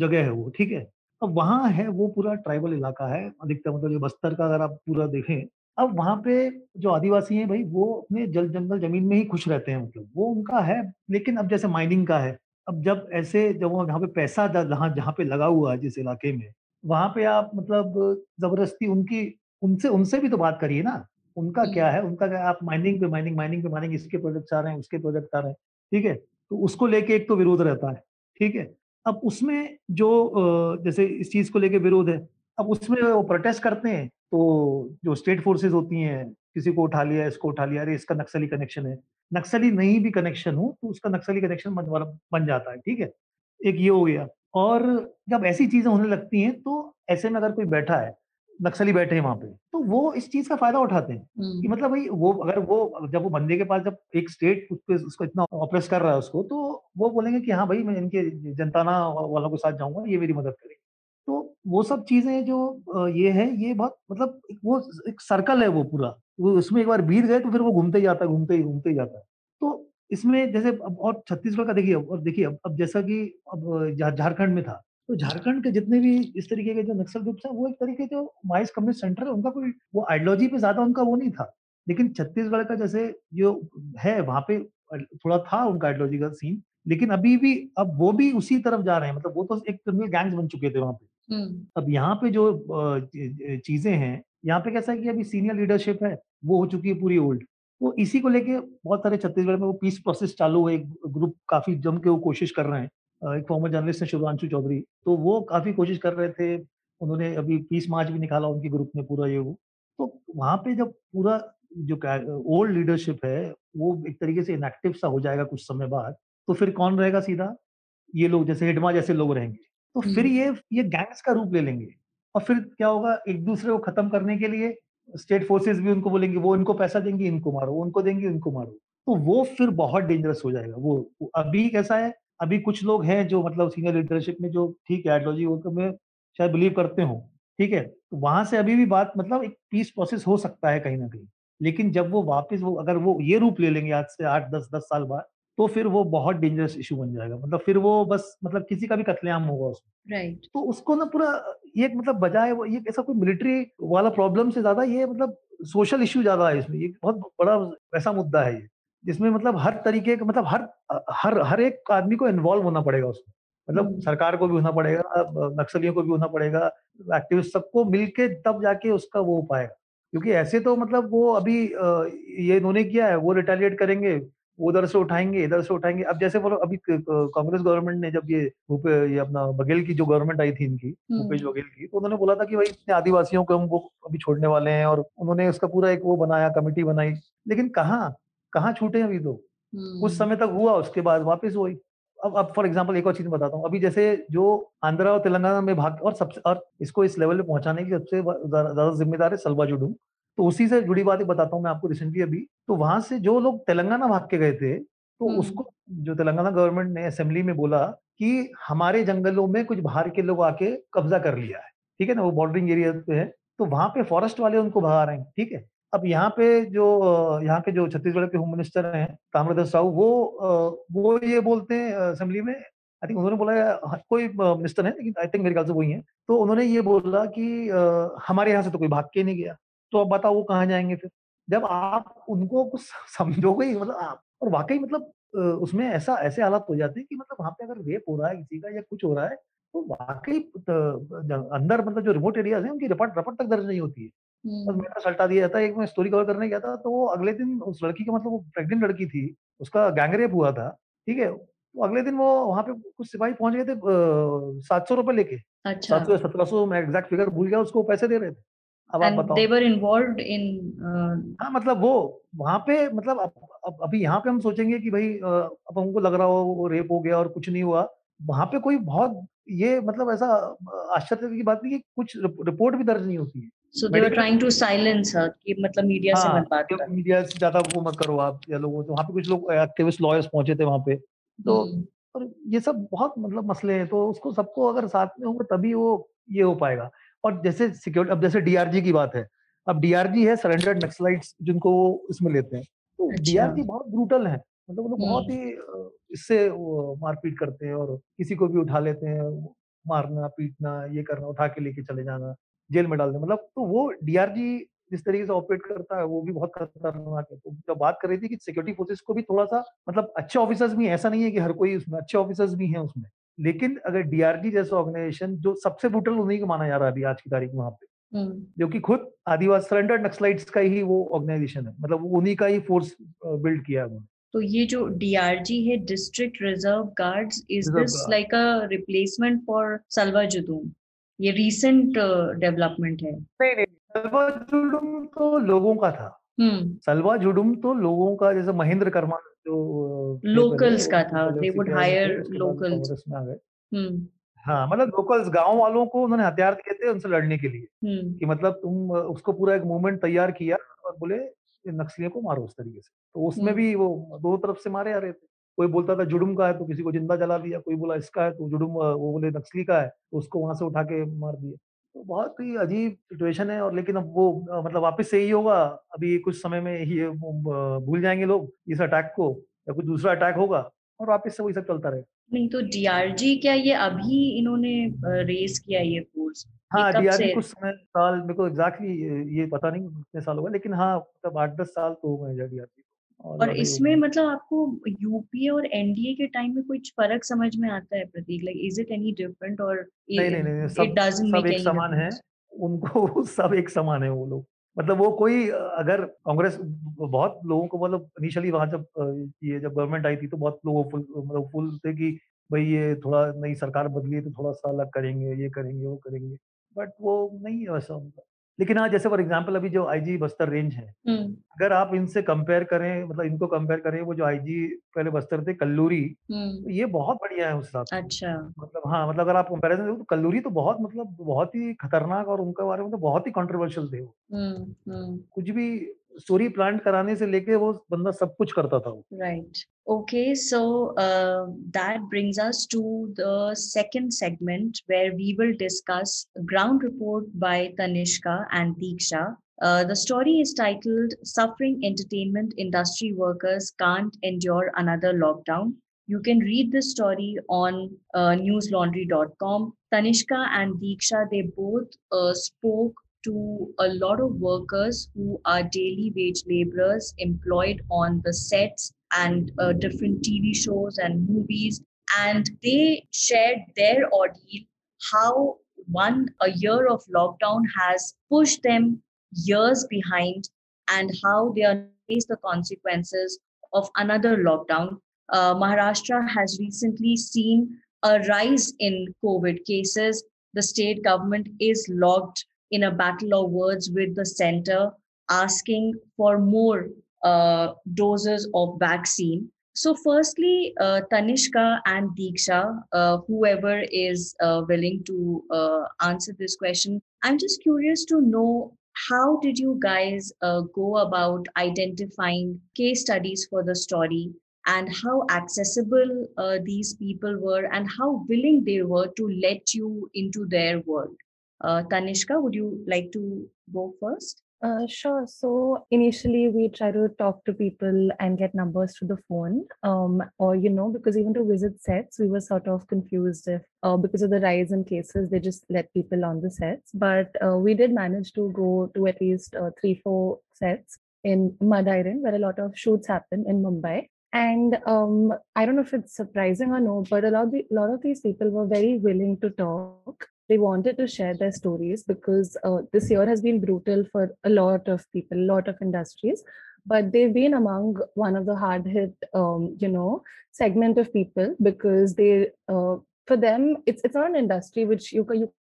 जगह है वो, ठीक है। अब वहाँ है वो पूरा ट्राइबल इलाका है अधिकतर, मतलब जो बस्तर का अगर आप पूरा देखें, अब वहाँ पे जो आदिवासी हैं भाई वो अपने जल जंगल जमीन में ही खुश रहते हैं, मतलब वो उनका है। लेकिन अब जैसे माइनिंग का है, अब जब ऐसे जब वहाँ पे पैसा जहाँ पे लगा हुआ है जिस इलाके में, वहाँ पे आप मतलब जबरदस्ती उनसे भी तो बात करिए ना, उनका क्या है। आप माइनिंग पे माइनिंग इसके प्रोजेक्ट आ रहे हैं, उसके प्रोजेक्ट आ रहे हैं, ठीक है। तो उसको लेके एक तो विरोध रहता है, ठीक है। अब उसमें जो जैसे इस चीज को लेके विरोध है, अब उसमें वो प्रोटेस्ट करते हैं तो जो स्टेट फोर्सेस होती हैं किसी को उठा लिया, इसको उठा लिया, अरे इसका नक्सली कनेक्शन है, नक्सली नहीं भी कनेक्शन हो तो उसका नक्सली कनेक्शन बन जाता है, ठीक है। एक ये हो गया। और जब ऐसी चीजें होने लगती हैं तो ऐसे में अगर कोई बैठा है, नक्सली बैठे हैं वहां पे, तो वो इस चीज का फायदा उठाते हैं कि मतलब भाई वो अगर वो जब वो बंदे के पास जब एक स्टेट उसको इतना ऑप्रेस कर रहा है उसको, तो वो बोलेंगे कि हाँ भाई मैं इनके जनताना वालों के साथ जाऊंगा, ये मेरी मदद करेगी। तो वो सब चीजें जो ये है, ये बहुत मतलब वो एक सर्कल है वो पूरा, वो उसमें एक बार बीत गए तो फिर वो घूमते ही जाता है। तो इसमें जैसे और छत्तीसगढ़ का देखिए, और देखिए अब जैसा कि अब झारखंड में था, तो झारखंड के जितने भी इस तरीके के जो नक्सल ग्रुप्स हैं, वो एक तरीके जो माइस कम्युनिस्ट सेंटर है, उनका कोई वो आइडियोलॉजी पे ज्यादा उनका वो नहीं था। लेकिन छत्तीसगढ़ का जैसे जो है वहाँ पे थोड़ा था उनका आइडियोलॉजी का सीन, लेकिन अभी भी अब वो भी उसी तरफ जा रहे हैं। मतलब वो तो एक क्रिमिनल गैंग्स बन चुके थे वहाँ पे। अब यहाँ पे जो चीजें हैं, यहाँ पे कैसा है कि अभी सीनियर लीडरशिप है वो हो चुकी है पूरी ओल्ड, वो इसी को लेके बहुत सारे छत्तीसगढ़ में वो पीस प्रोसेस चालू है। एक ग्रुप काफी जम के वो कोशिश कर रहे हैं, एक फॉर्मर जर्नलिस्ट है शुभांशु चौधरी, तो वो काफी कोशिश कर रहे थे, उन्होंने अभी पीस मार्च भी निकाला उनके ग्रुप ने पूरा ये वो। तो वहां पे जब पूरा जो ओल्ड लीडरशिप है वो एक तरीके से इनएक्टिव सा हो जाएगा कुछ समय बाद, तो फिर कौन रहेगा? सीधा ये लोग जैसे हिडमा जैसे लोग रहेंगे, तो फिर ये गैंग्स का रूप ले लेंगे। और फिर क्या होगा, एक दूसरे को खत्म करने के लिए स्टेट फोर्सेज भी उनको बोलेंगे, वो इनको पैसा देंगे, इनको मारो, वो उनको देंगे, इनको मारो। तो वो फिर बहुत डेंजरस हो जाएगा। वो अभी कैसा है, अभी कुछ लोग हैं जो मतलब सीनियर लीडरशिप में जो ठीक है आइडियोलॉजी वो मैं शायद बिलीव करते हो, ठीक है, तो वहां से अभी भी बात मतलब एक पीस प्रोसेस हो सकता है कहीं ना कहीं। लेकिन जब वो वापस वो अगर वो ये रूप ले लेंगे आज से 8-10 साल बाद, तो फिर वो बहुत डेंजरस इशू बन जाएगा। मतलब फिर वो बस मतलब किसी का भी कत्लेआम होगा उसमें, राइट। तो उसको ना पूरा ये मतलब बजाय ये ऐसा कोई मिलिट्री वाला प्रॉब्लम से ज्यादा ये मतलब सोशल इशू ज्यादा है इसमें। ये बहुत बड़ा ऐसा मुद्दा है ये, जिसमें मतलब हर तरीके का मतलब हर एक आदमी को इन्वॉल्व होना पड़ेगा उसमें। मतलब सरकार को भी होना पड़ेगा, नक्सलियों को भी होना पड़ेगा, एक्टिविस्ट, सबको मिलके तब जाके उसका वो हो पाएगा। क्योंकि ऐसे तो मतलब वो अभी ये इन्होंने किया है, वो रिटेलिएट करेंगे, वो उधर से उठाएंगे, इधर से उठाएंगे। अब जैसे बोलो अभी कांग्रेस गवर्नमेंट ने जब ये अपना बघेल की जो गवर्नमेंट आई थी इनकी, भूपेश बघेल की, तो उन्होंने बोला था कि भाई इतने आदिवासियों को हम वो अभी छोड़ने वाले हैं, और उन्होंने उसका पूरा एक वो बनाया, कमेटी बनाई। लेकिन कहाँ छूटे अभी तो कुछ समय तक हुआ, उसके बाद वापस वही। अब फॉर एग्जांपल एक और चीज बताता हूँ, अभी जैसे जो आंध्रा और तेलंगाना में भाग और इसको इस लेवल पे पहुंचाने की सबसे ज्यादा जिम्मेदार है सलवा जुडूम। तो उसी से जुड़ी बातें बताता हूँ मैं आपको। रिसेंटली अभी तो वहां से जो लोग तेलंगाना भाग के गए थे, तो उसको जो तेलंगाना गवर्नमेंट ने असेंबली में बोला कि हमारे जंगलों में कुछ बाहर के लोग आके कब्जा कर लिया है, ठीक है ना, वो बॉर्डरिंग एरिया पे है, तो वहां पे फॉरेस्ट वाले उनको भगा रहे हैं, ठीक है। अब यहाँ पे जो छत्तीसगढ़ के होम मिनिस्टर हैं ताम्रध्वज साहू, वो ये बोलते हैं असेंबली में, आई थिंक उन्होंने बोला, कोई मिनिस्टर है लेकिन आई थिंक मेरे ख्याल से वही है, तो उन्होंने ये बोला कि हमारे यहाँ से तो कोई भाग के नहीं गया। तो अब बताओ वो कहाँ जाएंगे फिर, जब आप उनको कुछ समझोगे मतलब आप। और वाकई मतलब उसमें ऐसा ऐसे हालात हो जाते हैं कि मतलब वहां पे अगर रेप हो रहा है किसी का या कुछ हो रहा है, तो वाकई अंदर मतलब जो रिमोट एरियाज हैं उनकी रिपोर्ट तक दर्ज नहीं होती है। मेरा सल्टा दिया जाता है। एक मैं स्टोरी कवर करने गया था, तो वो अगले दिन उस लड़की का मतलब वो प्रेग्नेंट लड़की थी, उसका गैंगरेप हुआ था, ठीक है। तो अगले दिन वो वहाँ पे कुछ सिपाही पहुंच गए थे 700 रुपए लेके, 700-1700 मैं एग्जैक्ट फिगर भूल गया, उसको पैसे दे रहे थे। अब आप बताओ, they were involved in हाँ मतलब वो वहाँ पे मतलब अभी यहाँ पे हम सोचेंगे कि भाई अब हमको लग रहा हो रेप हो गया और कुछ नहीं हुआ, वहाँ पे कोई बहुत ये मतलब ऐसा आश्चर्य की बात नहीं कि कुछ रिपोर्ट भी दर्ज नहीं होती है। So they were trying to silence her, कि मतलब मीडिया से मत बात करो, मीडिया से ज्यादा वो मत करो आप या लोगों से। वहाँ पे कुछ लोग एक्टिविस्ट लॉयर्स पहुंचे थे वहाँ पे, तो और ये सब बहुत मतलब मसले हैं। तो उसको सबको अगर साथ में होगा तभी वो ये हो पाएगा। और जैसे सिक्योरिटी, अब जैसे डीआरजी की बात है, अब डीआरजी है सरेंडर्ड नक्सलाइट्स जिनको इसमें लेते हैं, तो डीआरजी बहुत ब्रूटल है, मतलब वो लोग बहुत ही इससे मारपीट करते हैं और किसी को भी उठा लेते हैं, मारना पीटना ये करना, उठा के लेके चले जाना, जेल में डाल दे मतलब। तो वो डीआरजी जिस तरीके से ऑपरेट करता है वो भी बहुत खतरनाक है। तो जब बात कर रही थी कि सिक्योरिटी फोर्सेस को भी थोड़ा सा मतलब अच्छे ऑफिसर्स भी, ऐसा नहीं है कि हर कोई उसमें, अच्छे ऑफिसर्स भी हैं उसमें, लेकिन अगर डीआरजी जैसा ऑर्गेनाइजेशन जो सबसे ब्रूटल उन्हीं को माना जा रहा है अभी आज की तारीख में वहाँ पे, जो कि खुद आदिवासी सरेंडर्ड नक्सलाइट्स का ही वो ऑर्गेनाइजेशन है, मतलब उन्हीं का ही फोर्स बिल्ड किया है उन्होंने। तो ये जो डीआरजी है, district reserve guards, is this like a replacement for Salwa Judum? ये recent डेवलपमेंट है। नहीं, सलवा जुडूम तो लोगों का था। सलवा जुडूम तो लोगों का, जैसे महेंद्र कर्मा जो लोकल्स का था, they would hire locals। हाँ मतलब लोकल्स गांव वालों को उन्होंने हथियार दिए थे उनसे लड़ने के लिए कि मतलब तुम उसको पूरा एक मूवमेंट तैयार किया और बोले नक्सलियों को मारो उस तरीके से। तो उसमें भी वो दो तरफ से मारे आ रहे थे, कोई बोलता था जुड़ुम का है तो किसी को जिंदा जला दिया, कोई बोला इसका है तो जुड़ुम वो बोले नक्सली का है तो उसको वहां से उठा के मार दिया। तो बहुत ही अजीब सिचुएशन है। और लेकिन अब वो मतलब वापस से ही होगा, अभी कुछ समय में ही भूल जाएंगे लोग इस अटैक को या कुछ दूसरा अटैक होगा और वापस से वही सब चलता रहेगा। नहीं तो डीआरजी क्या ये अभी इन्होंने रेस किया ये फोर्स? हाँ डीआरजी कुछ समय साल मेरे को एग्जैक्टली ये पता नहीं कितने साल होगा लेकिन हाँ मतलब 8-10 साल तो हो गए डीआरजी। और इसमें मतलब आपको यूपीए और एनडीए के टाइम में कुछ फर्क समझ में आता है Prateek? Like is it any different? और नहीं सब एक समान है उनको, सब एक समान है वो लोग। मतलब वो कोई अगर कांग्रेस बहुत लोगों को मतलब इनिशियली वहाँ जब गवर्नमेंट आई थी तो बहुत लोग फुल थे कि भाई ये थोड़ा नई सरकार बदली तो थोड़ा सा अलग करेंगे, ये करेंगे वो करेंगे, बट वो नहीं है वैसा उनका। लेकिन हाँ जैसे फॉर एग्जांपल अभी जो आईजी बस्तर रेंज है अगर आप इनसे कंपेयर करें मतलब इनको कंपेयर करें वो जो आईजी पहले बस्तर थे कल्लूरी तो ये बहुत बढ़िया है उस हिसाब से। अच्छा मतलब हाँ मतलब अगर आप कंपेरिजन देखो तो कल्लूरी तो बहुत मतलब बहुत ही खतरनाक और उनके बारे में तो बहुत ही कंट्रोवर्शियल थे वो, कुछ भी स्टोरी प्लांट कराने से लेके वो बंदा सब कुछ करता था। Right okay so that brings us to the second segment where we will discuss ground report by Tanishka and Diksha. The story is titled Suffering Entertainment Industry Workers Can't Endure Another Lockdown. You can read this story on newslaundry.com. Tanishka and Deeksha, they both spoke to a lot of workers who are daily wage laborers employed on the sets and different TV shows and movies. And they shared their ordeal, how a year of lockdown has pushed them years behind and how they are faced the consequences of another lockdown. Maharashtra has recently seen a rise in COVID cases. The state government is locked in a battle of words with the center asking for more doses of vaccine. So firstly, Tanishka and Deeksha, whoever is willing to answer this question, I'm just curious to know how did you guys go about identifying case studies for the story and how accessible these people were and how willing they were to let you into their world? Tanishka, would you like to go first? Sure. So initially we try to talk to people and get numbers through the phone or, you know, because even to visit sets, we were sort of confused if because of the rise in cases, they just let people on the sets. But we did manage to go to at least 3-4 sets in Mud Iron where a lot of shoots happen in Mumbai. And I don't know if it's surprising or no, but a lot of these people were very willing to talk. They wanted to share their stories because this year has been brutal for a lot of people, a lot of industries, but they've been among one of the hard hit, segment of people because they, for them, it's not an industry which you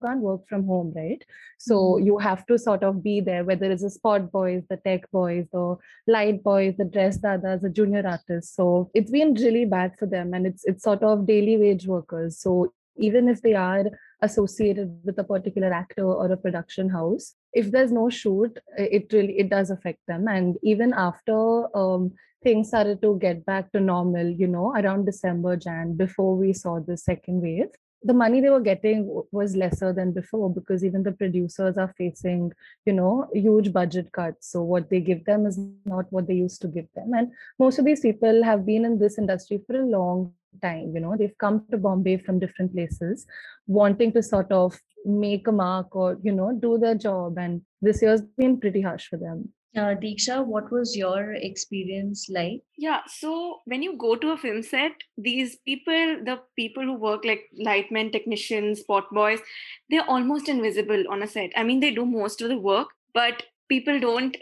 can't work from home, right? So you have to sort of be there, whether it's the spot boys, the tech boys, the light boys, the dress dadas, the junior artists. So it's been really bad for them and it's sort of daily wage workers. So even if they are associated with a particular actor or a production house, if there's no shoot, it really does affect them. And even after things started to get back to normal, around December, Jan, before we saw the second wave, the money they were getting was lesser than before because even the producers are facing, huge budget cuts. So what they give them is not what they used to give them. And most of these people have been in this industry for a long time. They've come to Bombay from different places, wanting to sort of make a mark or, do their job. And this year's been pretty harsh for them. Deeksha, what was your experience like? Yeah, so when you go to a film set, these people, the people who work like lightmen, technicians, spot boys, they're almost invisible on a set. I mean, they do most of the work, but people don't,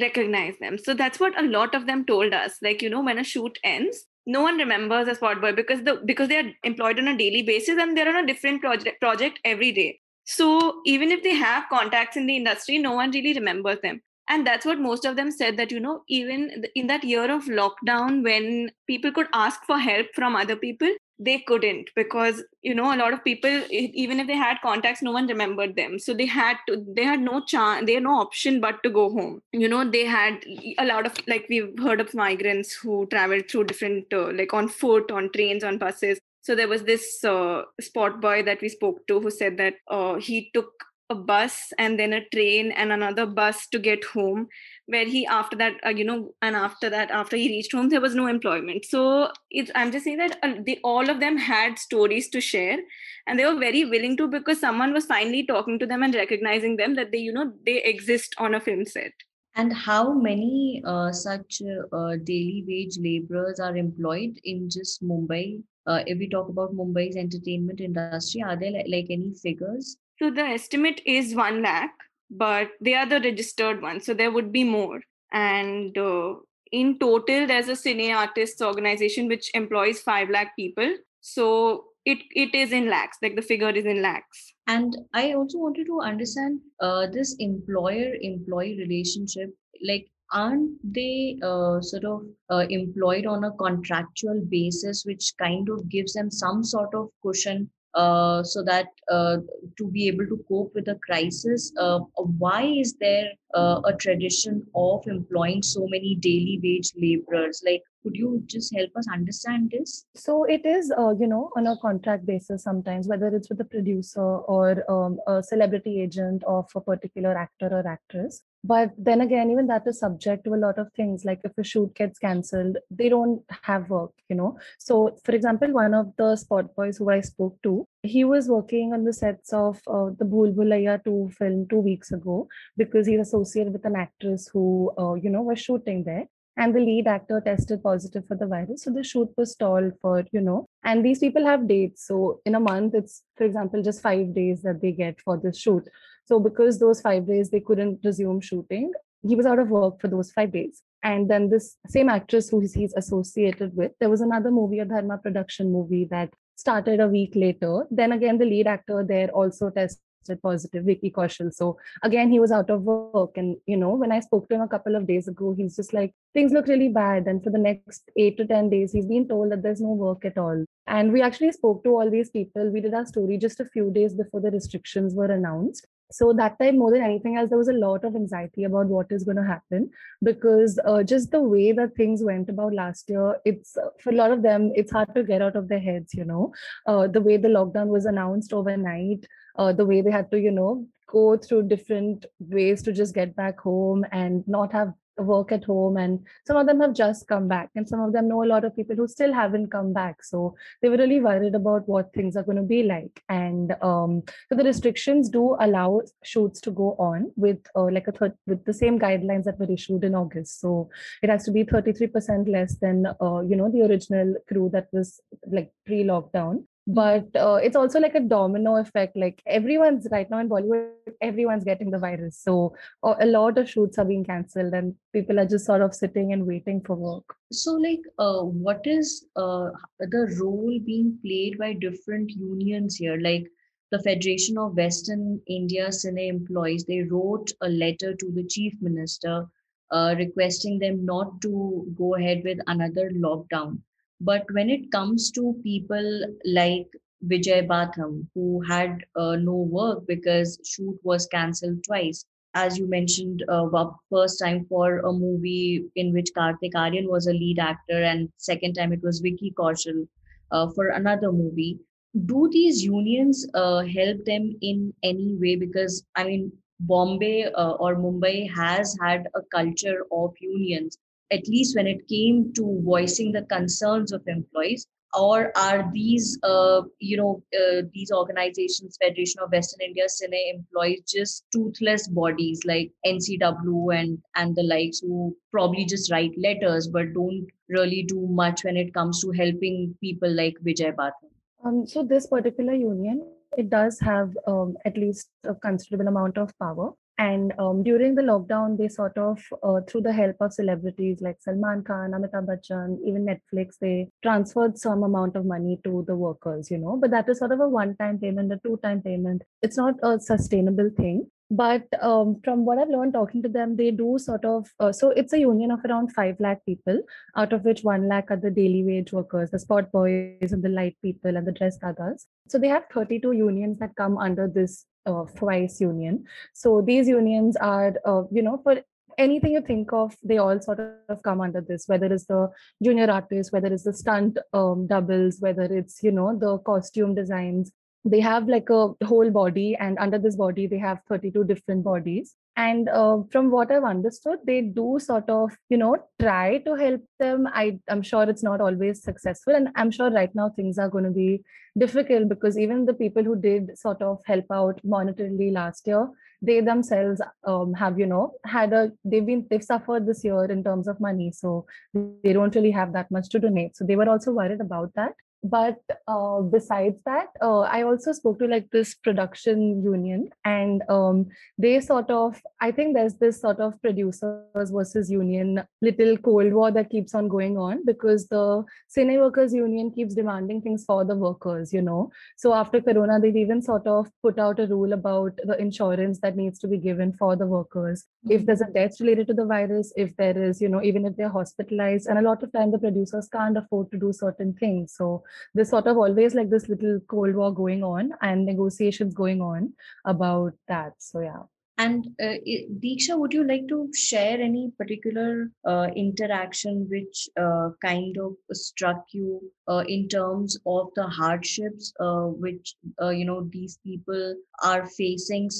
recognize them. So that's what a lot of them told us. Like, when a shoot ends, no one remembers a spot boy because they are employed on a daily basis and they're on a different project every day. So even if they have contacts in the industry, no one really remembers them. And that's what most of them said that, even in that year of lockdown, when people could ask for help from other people, they couldn't, because, you know, a lot of people, even if they had contacts, no one remembered them. So they had no option but to go home. You know, they had a lot of, like, we've heard of migrants who traveled through different, like on foot, on trains, on buses. So there was this spot boy that we spoke to who said that he took a bus and then a train and another bus to get home, where he after he reached home, there was no employment. So I'm just saying that all of them had stories to share, and they were very willing to, because someone was finally talking to them and recognizing them, that they exist on a film set. And how many such daily wage laborers are employed in just Mumbai? If we talk about Mumbai's entertainment industry, are there like any figures? So the estimate is 1 lakh, but they are the registered ones, so there would be more. And in total, there's a Cine Artists Organization which employs 5 lakh people. So it is in lakhs, like the figure is in lakhs. And I also wanted to understand this employer-employee relationship. Like, aren't they employed on a contractual basis, which kind of gives them some sort of cushion? So that to be able to cope with a crisis, why is there a tradition of employing so many daily wage laborers? Like, could you just help us understand this? So it is, on a contract basis sometimes, whether it's with a producer or a celebrity agent of a particular actor or actress. But then again, even that is subject to a lot of things. Like if a shoot gets cancelled, they don't have work, you know. So, for example, one of the spot boys who I spoke to, he was working on the sets of the Bhool Bhulaiya 2 film 2 weeks ago, because he's associated with an actress who, was shooting there. And the lead actor tested positive for the virus. So the shoot was stalled for, and these people have dates. So in a month, it's, for example, just 5 days that they get for this shoot. So because those 5 days, they couldn't resume shooting, he was out of work for those 5 days. And then this same actress who he's associated with, there was another movie, a Dharma production movie that started a week later. Then again, the lead actor there also tested positive, Vicky Kaushal. So again, he was out of work. And, when I spoke to him a couple of days ago, he's just like, things look really bad. And for the next 8 to 10 days, he's been told that there's no work at all. And we actually spoke to all these people. We did our story just a few days before the restrictions were announced. So that time, more than anything else, there was a lot of anxiety about what is going to happen, because just the way that things went about last year, it's for a lot of them, it's hard to get out of their heads, the way the lockdown was announced overnight, the way they had to, go through different ways to just get back home and not have work at home. And some of them have just come back, and some of them know a lot of people who still haven't come back. So they were really worried about what things are going to be like. And so the restrictions do allow shoots to go on with with the same guidelines that were issued in August. So it has to be 33% less than the original crew that was like pre-lockdown. But it's also like a domino effect. Like, everyone's right now in Bollywood, everyone's getting the virus. So a lot of shoots are being cancelled, and people are just sort of sitting and waiting for work. So what is the role being played by different unions here? Like the Federation of Western India Cine Employees, they wrote a letter to the Chief Minister requesting them not to go ahead with another lockdown. But when it comes to people like Vijay Batham, who had no work because shoot was cancelled twice, as you mentioned, first time for a movie in which Kartik Aaryan was a lead actor, and second time it was Vicky Kaushal for another movie. Do these unions help them in any way? Because, I mean, Bombay or Mumbai has had a culture of unions, at least when it came to voicing the concerns of employees. Or are these, these organizations, Federation of Western India Cine Employees, just toothless bodies like NCW and the likes, who probably just write letters but don't really do much when it comes to helping people like Vijay Batham? So this particular union, it does have at least a considerable amount of power. And during the lockdown, they sort of, through the help of celebrities like Salman Khan, Amitabh Bachchan, even Netflix, they transferred some amount of money to the workers, but that is sort of a one-time payment, a two-time payment. It's not a sustainable thing. But from what I've learned talking to them, they do sort of, so it's a union of around 5 lakh people, out of which 1 lakh are the daily wage workers, the spot boys and the light people and the dress dadas. So they have 32 unions that come under this FWICE union. So these unions are, for anything you think of, they all sort of come under this, whether it's the junior artists, whether it's the stunt doubles, whether it's, the costume designs. They have like a whole body, and under this body, they have 32 different bodies. And from what I've understood, they do sort of, try to help them. I'm sure it's not always successful. And I'm sure right now things are going to be difficult, because even the people who did sort of help out monetarily last year, they themselves have, they've suffered this year in terms of money. So they don't really have that much to donate. So they were also worried about that. But besides that, I also spoke to like this production union, and they sort of, I think there's this sort of producers versus union little cold war that keeps on going on, because the cine workers union keeps demanding things for the workers, So after Corona, they've even sort of put out a rule about the insurance that needs to be given for the workers. If there's a death related to the virus, if there is, even if they're hospitalized, and a lot of time the producers can't afford to do certain things. So there's sort of always like this little cold war going on and negotiations going on about that. So, yeah. And Deeksha, would you like to share any particular interaction which kind of struck you in terms of the hardships which, these people are facing,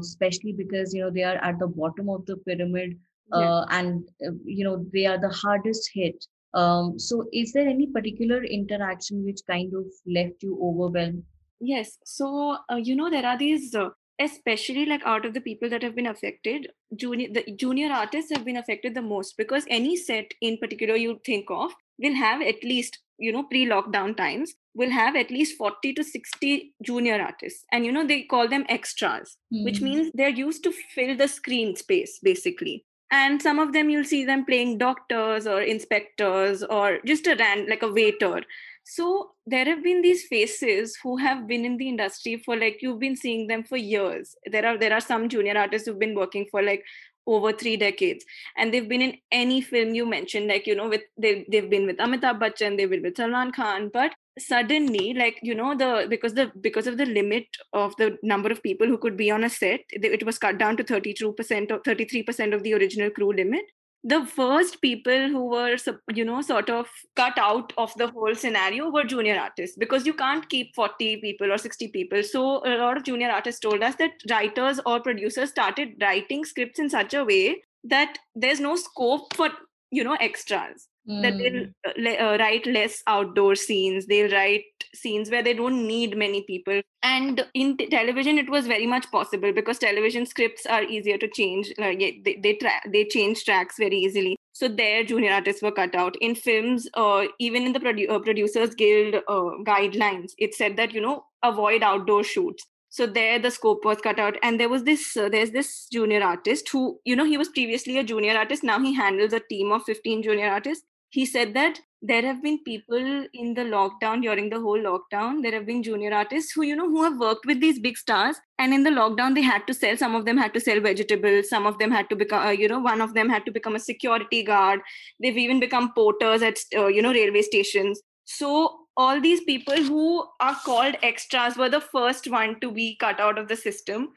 especially because, they are at the bottom of the pyramid and, they are the hardest hit. So is there any particular interaction which kind of left you overwhelmed? Yes. So, there are these, especially like out of the people that have been affected, the junior artists have been affected the most, because any set in particular you think of will have at least, pre-lockdown times, will have at least 40 to 60 junior artists. And, they call them extras, which means they're used to fill the screen space, basically. And some of them, you'll see them playing doctors or inspectors or just a waiter. So there have been these faces who have been in the industry for you've been seeing them for years. There are some junior artists who've been working for over 3 decades, and they've been in any film you mentioned, they've been with Amitabh Bachchan, they've been with Salman Khan, but suddenly because of the limit of the number of people who could be on a set, it was cut down to 32% or 33% of the original crew limit. The first people who were sort of cut out of the whole scenario were junior artists, because you can't keep 40 people or 60 people. So a lot of junior artists told us that writers or producers started writing scripts in such a way that there's no scope for extras. That they'll write less outdoor scenes, they'll write scenes where they don't need many people. And in television, it was very much possible, because television scripts are easier to change. They change tracks very easily. So their junior artists were cut out. In films, even in the Producers Guild guidelines, it said that, avoid outdoor shoots. So there the scope was cut out. And there was this, there's this junior artist who, he was previously a junior artist. Now he handles a team of 15 junior artists. He said that there have been people in the lockdown, during the whole lockdown, there have been junior artists who, who have worked with these big stars. And in the lockdown, they had to sell, some of them had to sell vegetables. Some of them had to become, one of them had to become a security guard. They've even become porters at, railway stations. So all these people who are called extras were the first one to be cut out of the system.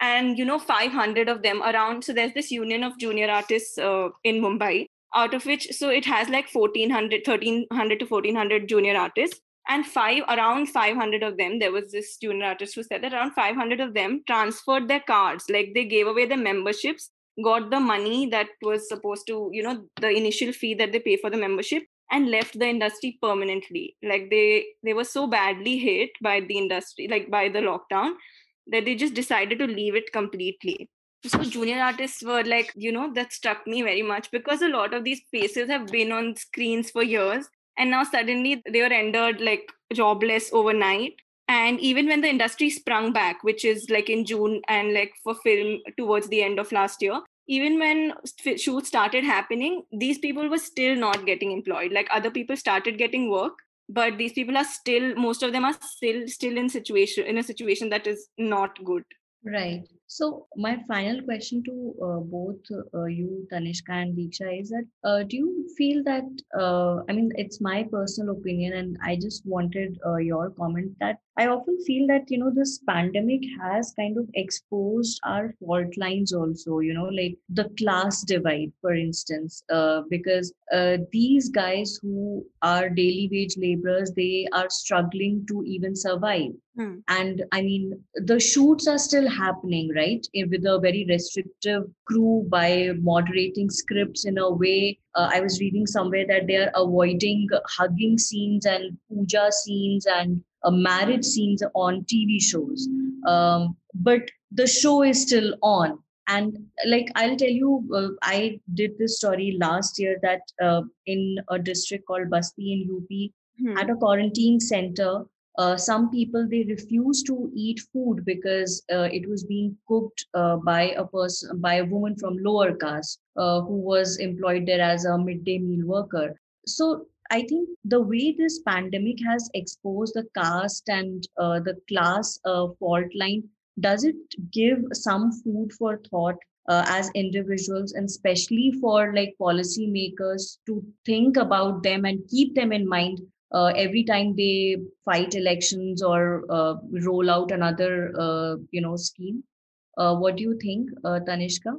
And, 500 of them around. So there's this union of junior artists in Mumbai. Out of which, so it has 1,300 to 1,400 junior artists, and around 500 of them, there was this junior artist who said that around 500 of them transferred their cards, they gave away the memberships, got the money that was supposed to, the initial fee that they pay for the membership, and left the industry permanently. They were so badly hit by the industry, by the lockdown, that they just decided to leave it completely. So junior artists were that struck me very much, because a lot of these faces have been on screens for years, and now suddenly they were rendered jobless overnight. And even when the industry sprung back, which is in June and for film towards the end of last year, even when shoots started happening, these people were still not getting employed. Other people started getting work, but these people are still, most of them are still in a situation that is not good. Right. So my final question to both you, Tanishka and Deeksha, is that do you feel that, I mean, it's my personal opinion and I just wanted your comment, that I often feel that, you know, this pandemic has kind of exposed our fault lines also, you know, like the class divide, for instance, because these guys who are daily wage laborers, they are struggling to even survive. And I mean, the shoots are still happening, right? With a very restrictive crew, by moderating scripts in a way. I was reading somewhere that they are avoiding hugging scenes and puja scenes and marriage scenes on TV shows. But the show is still on. And like, I'll tell you, I did this story last year that in a district called Basti in UP, at a quarantine center, some people, they refused to eat food because it was being cooked by a woman from lower caste who was employed there as a midday meal worker. So I think the way this pandemic has exposed the caste and the class fault line, does it give some food for thought as individuals, and especially for like policymakers to think about them and keep them in mind every time they fight elections or roll out another, scheme? What do you think, Tanishka?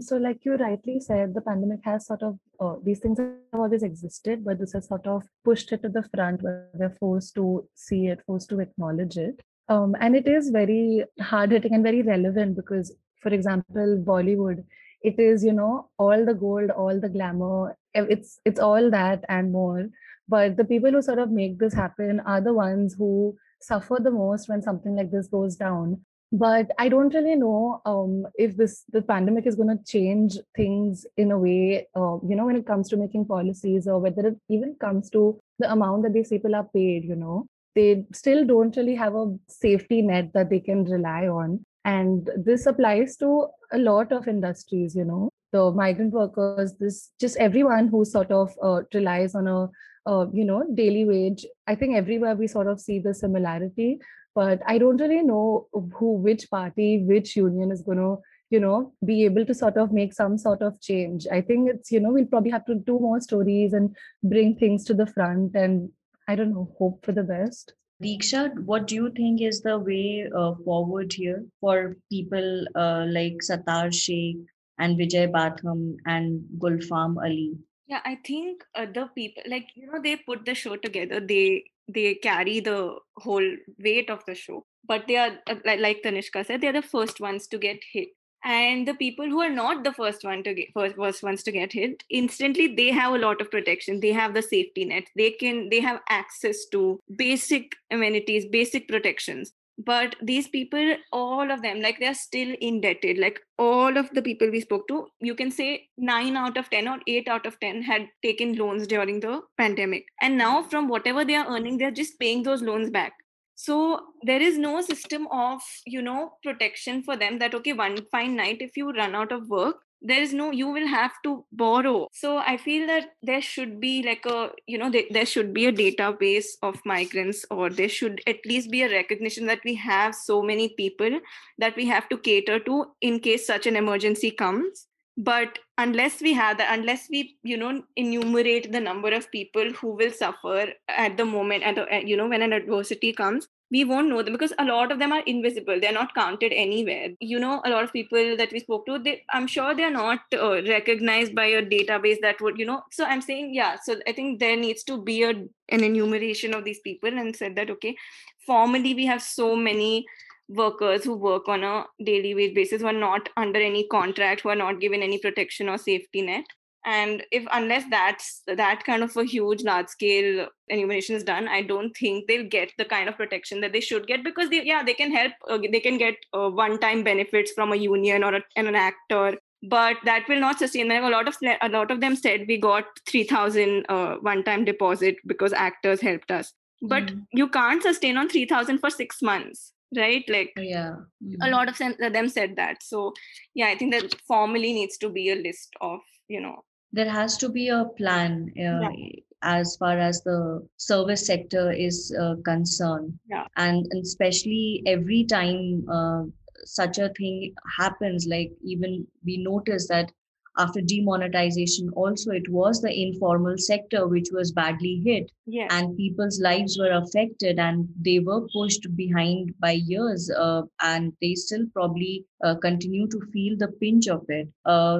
So like you rightly said, the pandemic has sort of, these things have always existed, but this has sort of pushed it to the front where they're forced to see it, forced to acknowledge it. And it is very hard-hitting and very relevant because, for example, Bollywood, it is, you know, all the gold, all the glamour, it's all that and more. But the people who sort of make this happen are the ones who suffer the most when something like this goes down. But I don't really know if the pandemic is going to change things in a way, when it comes to making policies, or whether it even comes to the amount that these people are paid. You know, they still don't really have a safety net that they can rely on. And this applies to a lot of industries, you know, the migrant workers, this just everyone who sort of relies on a daily wage. I think everywhere we sort of see the similarity, but I don't really know which party, which union is going to, be able to sort of make some sort of change. I think it's, we'll probably have to do more stories and bring things to the front and, I don't know, hope for the best. Deeksha, what do you think is the way forward here for people like Sattar Sheikh and Vijay Batham and Gulfam Ali? Yeah, I think the people, they put the show together. They carry the whole weight of the show. But they are, like Tanishka said, they're the first ones to get hit. And the people who are not the first ones to get hit, instantly they have a lot of protection. They have the safety net. They have access to basic amenities, basic protections. But these people, all of them, they're still indebted. All of the people we spoke to, you can say 9 out of 10 or 8 out of 10 had taken loans during the pandemic. And now from whatever they are earning, they're just paying those loans back. So there is no system of, protection for them that, okay, one fine night, if you run out of work, you will have to borrow. So I feel that there should be there should be a database of migrants, or there should at least be a recognition that we have so many people that we have to cater to in case such an emergency comes. But unless we have that, unless we, enumerate the number of people who will suffer at the moment, when an adversity comes, we won't know them, because a lot of them are invisible. They're not counted anywhere. A lot of people that we spoke to, I'm sure they're not recognized by a database that would, So I'm saying, so I think there needs to be an enumeration of these people and said that, okay, formally we have so many workers who work on a daily wage basis who are not under any contract, who are not given any protection or safety net. And unless that's that kind of a huge, large-scale enumeration is done, I don't think they'll get the kind of protection that they should get, because they can help, they can get one-time benefits from a union or an actor, but that will not sustain them. A lot of them said we got 3,000 one-time deposit because actors helped us, but you can't sustain on 3,000 for 6 months. Right? A lot of them said that. So, I think that formally needs to be a list of, There has to be a plan as far as the service sector is concerned. Yeah. And especially every time such a thing happens, like even we notice that after demonetization also, it was the informal sector which was badly hit, and people's lives were affected and they were pushed behind by years, and they still probably continue to feel the pinch of it.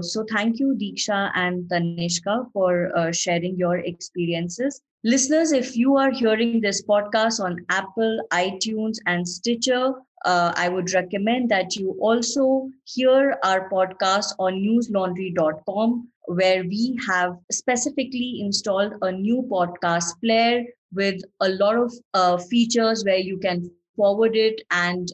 So thank you, Deeksha and Tanishka, for sharing your experiences. Listeners, if you are hearing this podcast on Apple, iTunes and Stitcher, I would recommend that you also hear our podcast on newslaundry.com, where we have specifically installed a new podcast player with a lot of features where you can forward it and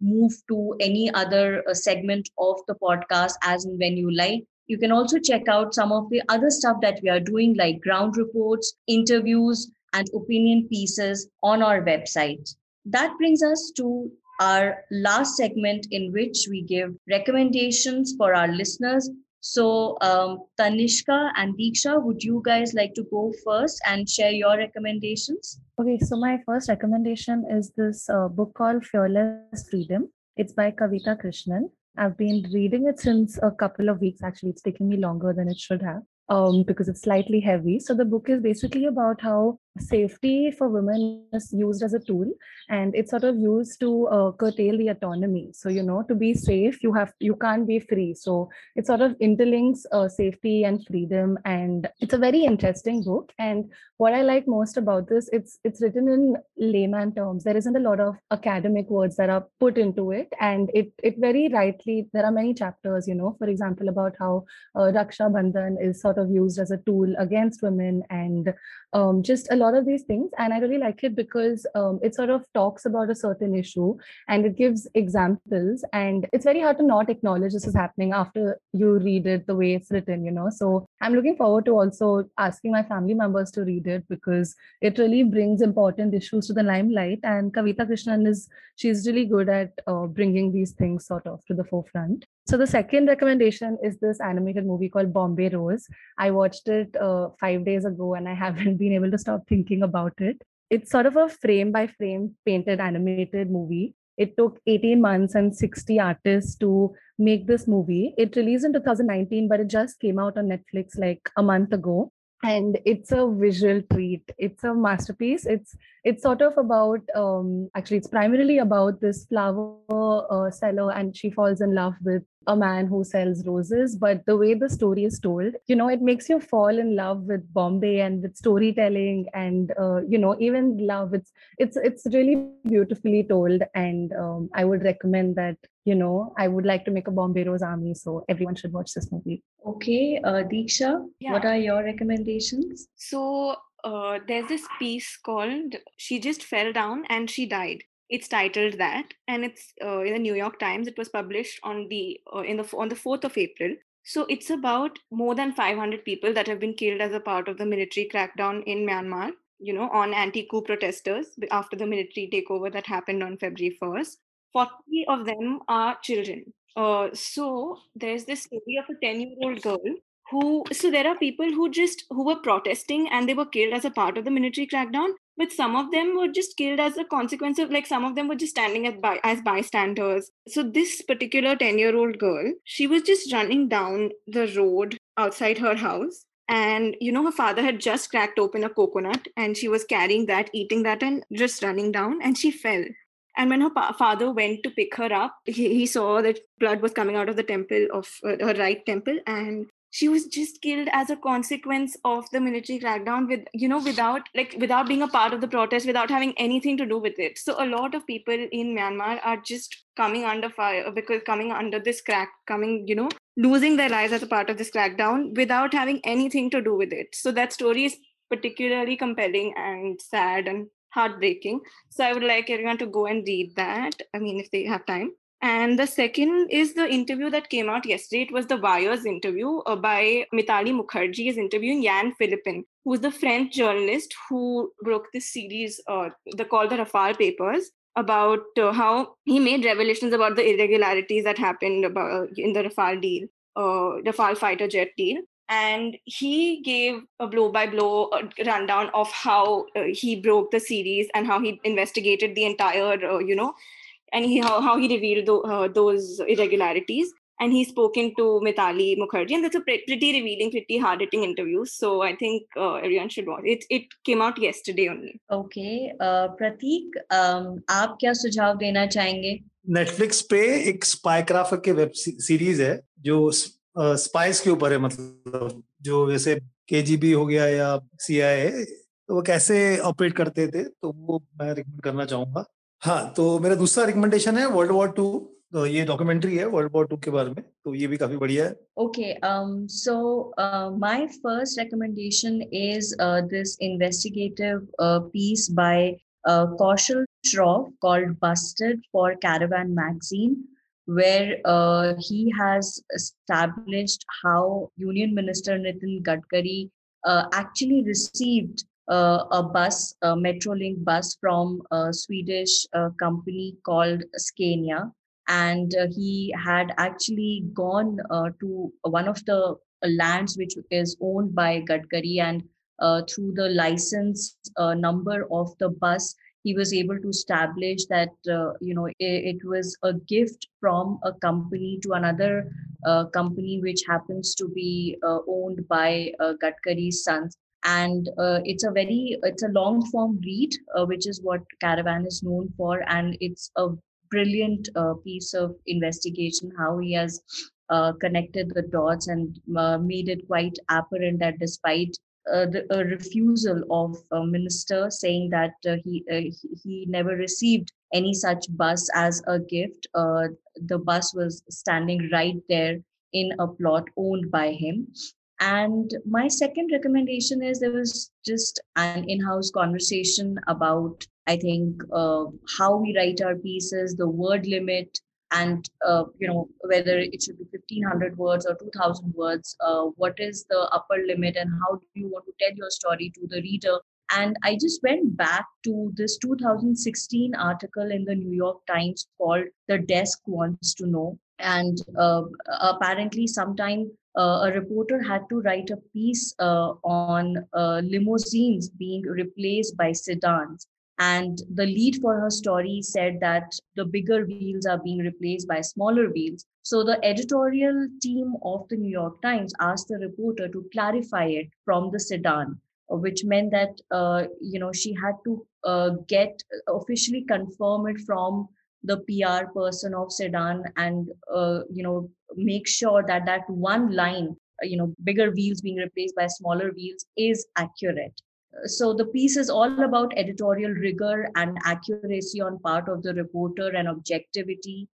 move to any other segment of the podcast as and when you like. You can also check out some of the other stuff that we are doing, like ground reports, interviews, and opinion pieces on our website. That brings us to our last segment, in which we give recommendations for our listeners. So Tanishka and Deeksha, would you guys like to go first and share your recommendations? Okay, so my first recommendation is this book called Fearless Freedom. It's by Kavita Krishnan. I've been reading it since a couple of weeks. Actually, it's taking me longer than it should have, because it's slightly heavy. So the book is basically about how safety for women is used as a tool, and it's sort of used to curtail the autonomy. So, you know, to be safe, you can't be free. So it sort of interlinks safety and freedom, and it's a very interesting book. And what I like most about this, it's written in layman terms. There isn't a lot of academic words that are put into it, and it very rightly, there are many chapters, you know, for example, about how Raksha Bandhan is sort of used as a tool against women, and just a lot of these things. And I really like it because it sort of talks about a certain issue and it gives examples, and it's very hard to not acknowledge this is happening after you read it the way it's written, you know. So I'm looking forward to also asking my family members to read it, because it really brings important issues to the limelight, and Kavita Krishnan she's really good at bringing these things sort of to the forefront. So the second recommendation is this animated movie called Bombay Rose. I watched it 5 days ago and I haven't been able to stop thinking about it. It's sort of a frame by frame painted animated movie. It took 18 months and 60 artists to make this movie. It released in 2019, but it just came out on Netflix like a month ago. And it's a visual treat. It's a masterpiece. It's sort of about, it's primarily about this flower seller, and she falls in love with a man who sells roses. But the way the story is told, you know, it makes you fall in love with Bombay and with storytelling and, even love. It's really beautifully told. And I would recommend that, you know, I would like to make a Bombay Rose army. So everyone should watch this movie. Okay. Deeksha, What are your recommendations? So there's this piece called She Just Fell Down and She Died. It's titled that, and it's in the New York Times. It was published on the 4th of April. So it's about more than 500 people that have been killed as a part of the military crackdown in Myanmar, you know, on anti-coup protesters after the military takeover that happened on February 1st. 40 of them are children. So there's this story of a 10-year-old girl there are people who were protesting and they were killed as a part of the military crackdown, but some of them were just killed as a consequence of, like, some of them were just standing as bystanders. So this particular 10-year-old girl, she was just running down the road outside her house, and, you know, her father had just cracked open a coconut and she was carrying that, eating that and just running down, and she fell. And when her father went to pick her up, he saw that blood was coming out of the temple of her right temple, and she was just killed as a consequence of the military crackdown without being a part of the protest, without having anything to do with it. So a lot of people in Myanmar are just coming under fire because losing their lives as a part of this crackdown without having anything to do with it. So that story is particularly compelling and sad and heartbreaking. So I would like everyone to go and read that. I mean, if they have time. And the second is the interview that came out yesterday. It was the Wire's interview by Mitali Mukherjee is interviewing Jan Philippin, who's the French journalist who broke this series, called the Rafale Papers, about how he made revelations about the irregularities that happened in the Rafale deal, Rafale fighter jet deal. And he gave a blow-by-blow rundown of how he broke the series and how he investigated the entire, and how he revealed those irregularities. And he's spoken to Mitali Mukherjee, and that's a pretty revealing, pretty hard-hitting interview. So I think everyone should watch it. It came out yesterday only. Okay. Prateek, aap kya sujhav dena chahenge? Netflix पे एक spycraft के web series है जो spies के ऊपर है, मतलब जो जैसे KGB हो गया या CIA, तो वो कैसे operate करते थे, तो वो मैं recommend करना चाहूँगा. हाँ, तो मेरा दूसरा recommendation है World War II. तो ये डॉक्यूमेंट्री है वर्ल्ड वॉर 2 के बारे में, तो ये भी काफी बढ़िया है. Okay, so my first recommendation is this investigative piece by Kaushal Shroff called Busted for Caravan magazine, where he has established how Union Minister Nitin Gadkari actually received a bus, a Metrolink bus from a Swedish company called Scania. And he had actually gone to one of the lands which is owned by Gadkari, and through the license number of the bus, he was able to establish that it was a gift from a company to another company, which happens to be owned by Gadkari's sons. And it's a long form read, which is what Caravan is known for, and it's a brilliant piece of investigation, how he has connected the dots and made it quite apparent that despite the refusal of a minister saying that he never received any such bus as a gift, the bus was standing right there in a plot owned by him. And my second recommendation is there was just an in-house conversation about, I think, how we write our pieces, the word limit, and whether it should be 1,500 words or 2,000 words, what is the upper limit, and how do you want to tell your story to the reader. And I just went back to this 2016 article in the New York Times called The Desk Wants to Know. And apparently sometime a reporter had to write a piece on limousines being replaced by sedans. And the lead for her story said that the bigger wheels are being replaced by smaller wheels. So the editorial team of the New York Times asked the reporter to clarify it from the sedan, which meant that, she had to officially confirm it from the PR person of sedan and, make sure that one line, bigger wheels being replaced by smaller wheels is accurate. So the piece is all about editorial rigor and accuracy on part of the reporter and objectivity.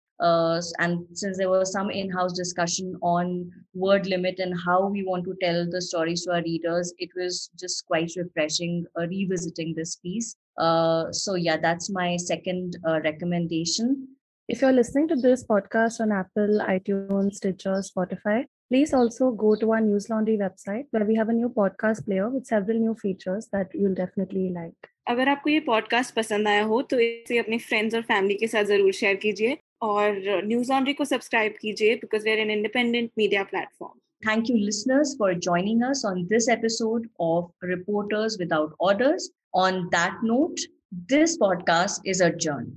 And since there was some in-house discussion on word limit and how we want to tell the stories to our readers, it was just quite refreshing revisiting this piece. That's my second recommendation. If you're listening to this podcast on Apple, iTunes, Stitcher, Spotify, please also go to our News Laundry website where we have a new podcast player with several new features that you'll definitely like. अगर आपको ये podcast पसंद आया हो तो इसे अपने friends और family के साथ जरूर share कीजिए और News Laundry को subscribe कीजिए because we are an independent media platform. Thank you, listeners, for joining us on this episode of Reporters Without Orders. On that note, this podcast is adjourned.